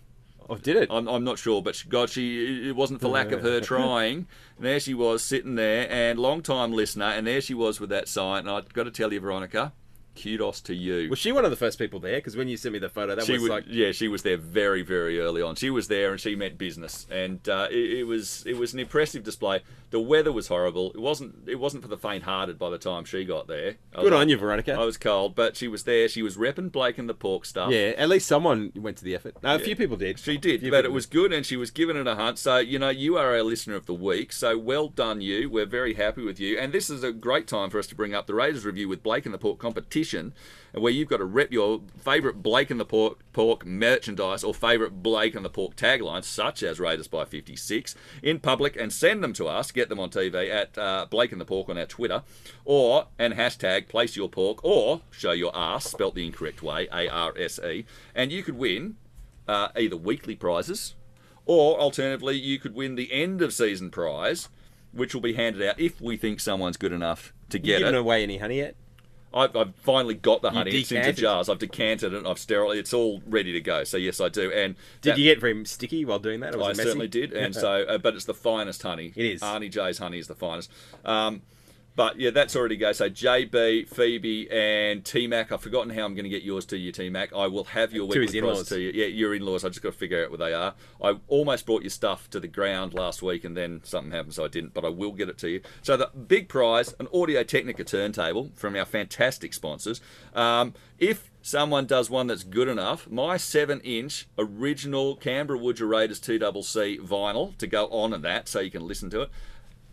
Oh, did it? I'm, I'm not sure, but she, God, she it wasn't for lack of her trying. And there she was sitting there, and long-time listener, and there she was with that sign. And I've got to tell you, Veronica, kudos to you. Was she one of the first people there? Because when you sent me the photo, that she was would, like... Yeah, she was there very, very early on. She was there and she meant business. And uh, it, it was it was an impressive display. The weather was horrible. It wasn't it wasn't for the faint-hearted by the time she got there. I Good on like, you, Veronica. I was cold, but she was there. She was repping Blake and the pork stuff. Yeah, at least someone went to the effort. No, yeah. A few people did. She did, but it was good and she was giving it a hunt. So, you know, you are our listener of the week. So, well done you. We're very happy with you. And this is a great time for us to bring up the Raiders review with Blake and the pork competition, where you've got to rep your favourite Blake and the Pork, pork merchandise or favourite Blake and the Pork taglines, such as Raiders by fifty-six, in public and send them to us. Get them on T V at uh, Blake and the Pork on our Twitter, or and hashtag place your pork or show your arse, spelt the incorrect way, A R S E. And you could win uh, either weekly prizes or alternatively you could win the end of season prize, which will be handed out if we think someone's good enough to get it. You giving away any honey yet? I've, I've finally got the honey. It's into jars. I've decanted it. And I've sterilized. It's all ready to go. So yes, I do. And did that, you get very sticky while doing that? Or was I it messy? Certainly did. And so, uh, but it's the finest honey. It is. Arnie J's honey is the finest. Um, but yeah, that's already go. So J B, Phoebe, and T Mac. I've forgotten how I'm going to get yours to you, T Mac. I will have your to weekly prize to you. Yeah, your in-laws. I just got to figure out where they are. I almost brought your stuff to the ground last week, and then something happened, so I didn't. But I will get it to you. So the big prize: an Audio-Technica turntable from our fantastic sponsors. Um, if someone does one that's good enough, my seven-inch original Canberra Woodger Raiders two C C vinyl to go on and that, so you can listen to it.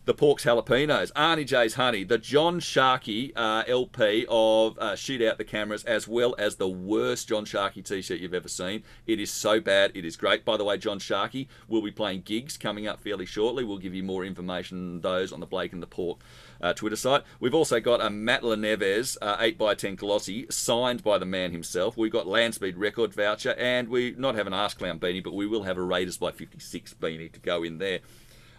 The Pork's Jalapenos, Arnie J's Honey, the John Sharkey uh, L P of uh, Shoot Out the Cameras, as well as the worst John Sharkey t-shirt you've ever seen. It is so bad. It is great. By the way, John Sharkey will be playing gigs coming up fairly shortly. We'll give you more information on those on the Blake and the Pork uh, Twitter site. We've also got a Matla Neves uh, eight by ten Colossi, signed by the man himself. We've got Landspeed Record Voucher, and we not have an Arse Clown beanie, but we will have a Raiders by fifty-six beanie to go in there.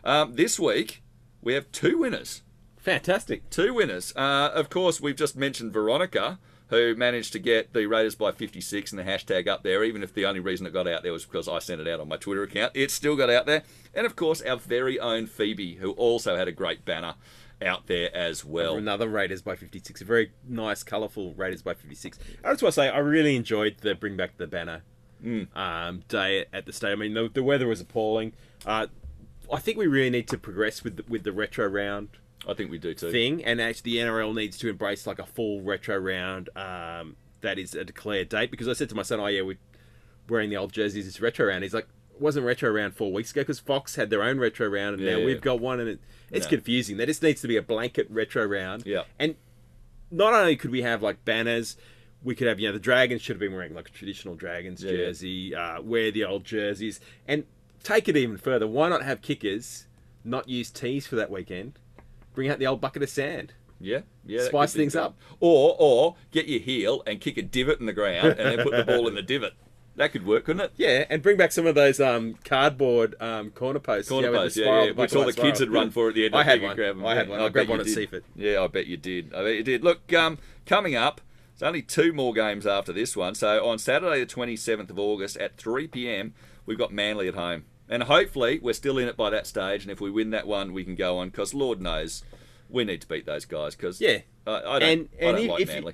Um, this week... we have two winners. Fantastic. Two winners. Uh, of course, we've just mentioned Veronica, who managed to get the Raiders by fifty-six and the hashtag up there, even if the only reason it got out there was because I sent it out on my Twitter account. It still got out there. And, of course, our very own Phoebe, who also had a great banner out there as well. Another Raiders by fifty-six. A very nice, colourful Raiders by fifty-six. I just want to say, I really enjoyed the Bring Back the Banner mm. um, day at the stadium. I mean, the, the weather was appalling. Uh, I think we really need to progress with the, with the retro round. I think we do too. Thing, and actually the N R L needs to embrace like a full retro round um, that is a declared date. Because I said to my son, oh yeah, we're wearing the old jerseys, it's retro round. He's like, wasn't retro round four weeks ago? Because Fox had their own retro round, and yeah, now yeah. we've got one, and it, it's yeah. confusing. There just needs to be a blanket retro round. Yeah. And not only could we have like banners, we could have, you know, the Dragons should have been wearing like a traditional Dragons yeah, jersey, yeah. Uh, wear the old jerseys, and take it even further. Why not have kickers not use tees for that weekend? Bring out the old bucket of sand. Yeah, yeah. Spice things up. Or or get your heel and kick a divot in the ground and then put the ball in the divot. That could work, couldn't it? Yeah, and bring back some of those um, cardboard um, corner posts. Corner yeah, posts, yeah, yeah. Which all the kids had run for at the end. I had one. I had one. I grabbed one at Seaford. Yeah, I bet you did. I bet you did. Look, um, coming up, there's only two more games after this one. So on Saturday the twenty-seventh of August at three p m, we've got Manly at home. And hopefully we're still in it by that stage. And if we win that one, we can go on. Because Lord knows, we need to beat those guys. Because yeah, I, I don't, and, I don't and like if, Manly.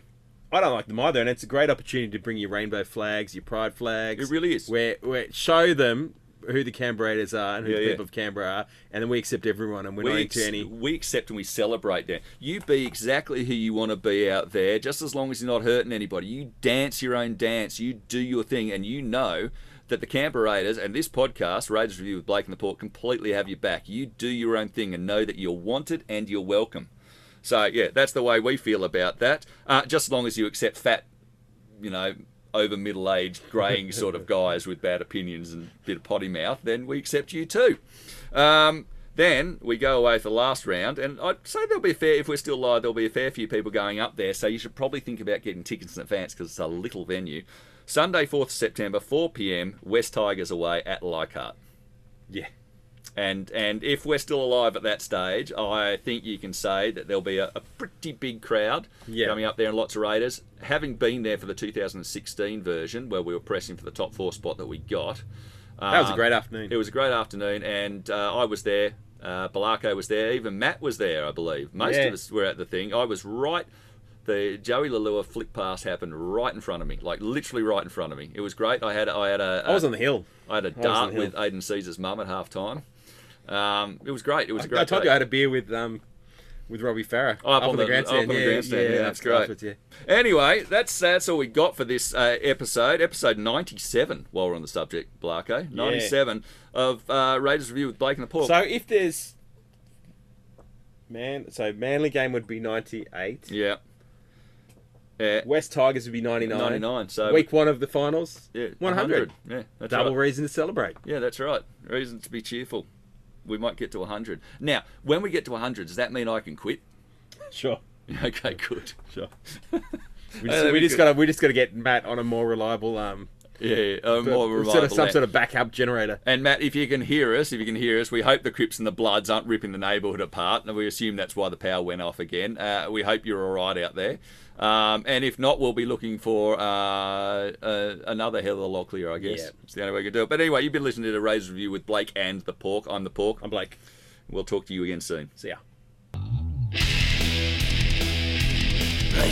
I don't like them either. And it's a great opportunity to bring your rainbow flags, your pride flags. It really is. Where, where show them who the Canberra Raiders are and who yeah, the people yeah. of Canberra are. And then we accept everyone. And we're we not ex- into any... We accept and we celebrate them. You be exactly who you want to be out there. Just as long as you're not hurting anybody. You dance your own dance. You do your thing. And you know that the Canberra Raiders and this podcast, Raiders Review with Blake and the Port, completely have your back. You do your own thing and know that you're wanted and you're welcome. So, yeah, that's the way we feel about that. Uh, just as long as you accept fat, you know, over middle-aged, graying sort of guys with bad opinions and a bit of potty mouth, then we accept you too. Um, then we go away for the last round, and I'd say there'll be a fair, if we're still live, there'll be a fair few people going up there, so you should probably think about getting tickets in advance because it's a little venue. Sunday, fourth of September, four p m, West Tigers away at Leichhardt. Yeah. And and if we're still alive at that stage, I think you can say that there'll be a, a pretty big crowd yeah. coming up there and lots of Raiders. Having been there for the two thousand sixteen version, where we were pressing for the top four spot that we got. Um, that was a great afternoon. It was a great afternoon, and uh, I was there. Uh, Balako was there. Even Matt was there, I believe. Most yeah. of us were at the thing. I was right... The Joey Lelua flick pass happened right in front of me, like literally right in front of me. It was great. I had I had a, a I was on the hill. I had a dart with Aiden Caesar's mum at half time. Um, it was great. It was I, a great. I told day. you I had a beer with um, with Robbie Farah oh, up, up on the, the grandstand. Up on yeah, the grandstand. Yeah, yeah, yeah that's great. With, yeah. Anyway, that's that's all we got for this uh, episode, episode ninety-seven. While we're on the subject, Blarko, ninety-seven yeah. of uh, Raiders Review with Blake and the Pork. So if there's man, so Manly game would be ninety-eight. Yeah. Yeah. West Tigers would be ninety-nine. ninety-nine. So week one of the finals, yeah, one hundred. one hundred. Yeah, that's Double right. reason to celebrate. Yeah, that's right. Reason to be cheerful. We might get to one hundred. Now, when we get to one hundred, does that mean I can quit? Sure. Okay, good. Sure. we just, uh, we just gotta we just gotta get Matt on a more reliable um yeah, a more reliable sort of, some sort of backup generator. And Matt, if you can hear us, if you can hear us, we hope the Crips and the Bloods aren't ripping the neighbourhood apart, and we assume that's why the power went off again. Uh, we hope you're all right out there. Um, and if not, we'll be looking for uh, uh, another hell of a lot clearer, I guess. Yeah. It's the only way we can do it. But anyway, you've been listening to the Raiders Review with Blake and the Pork. I'm the Pork. I'm Blake. We'll talk to you again soon. See ya. Blake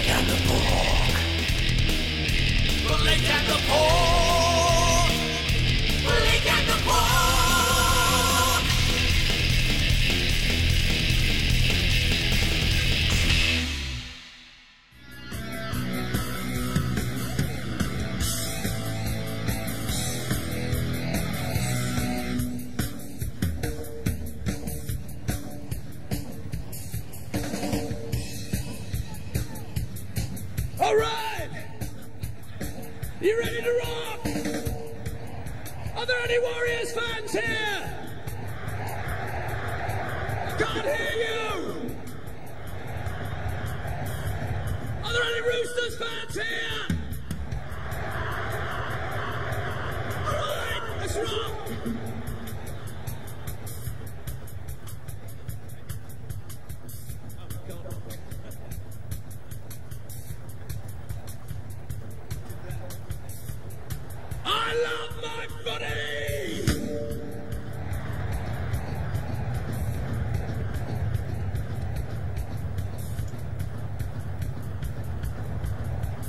and the Pork. Blake and the Pork. Blake and the Pork. All right! You ready to rock? Are there any Warriors fans here? I can't hear you! Are there any Roosters fans here? All right, let's rock! I love my footy!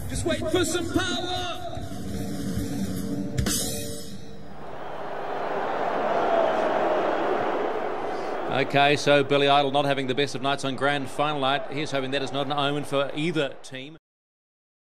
Just wait for some power! Okay, so Billy Idol not having the best of nights on grand final night. Here's hoping that is not an omen for either team.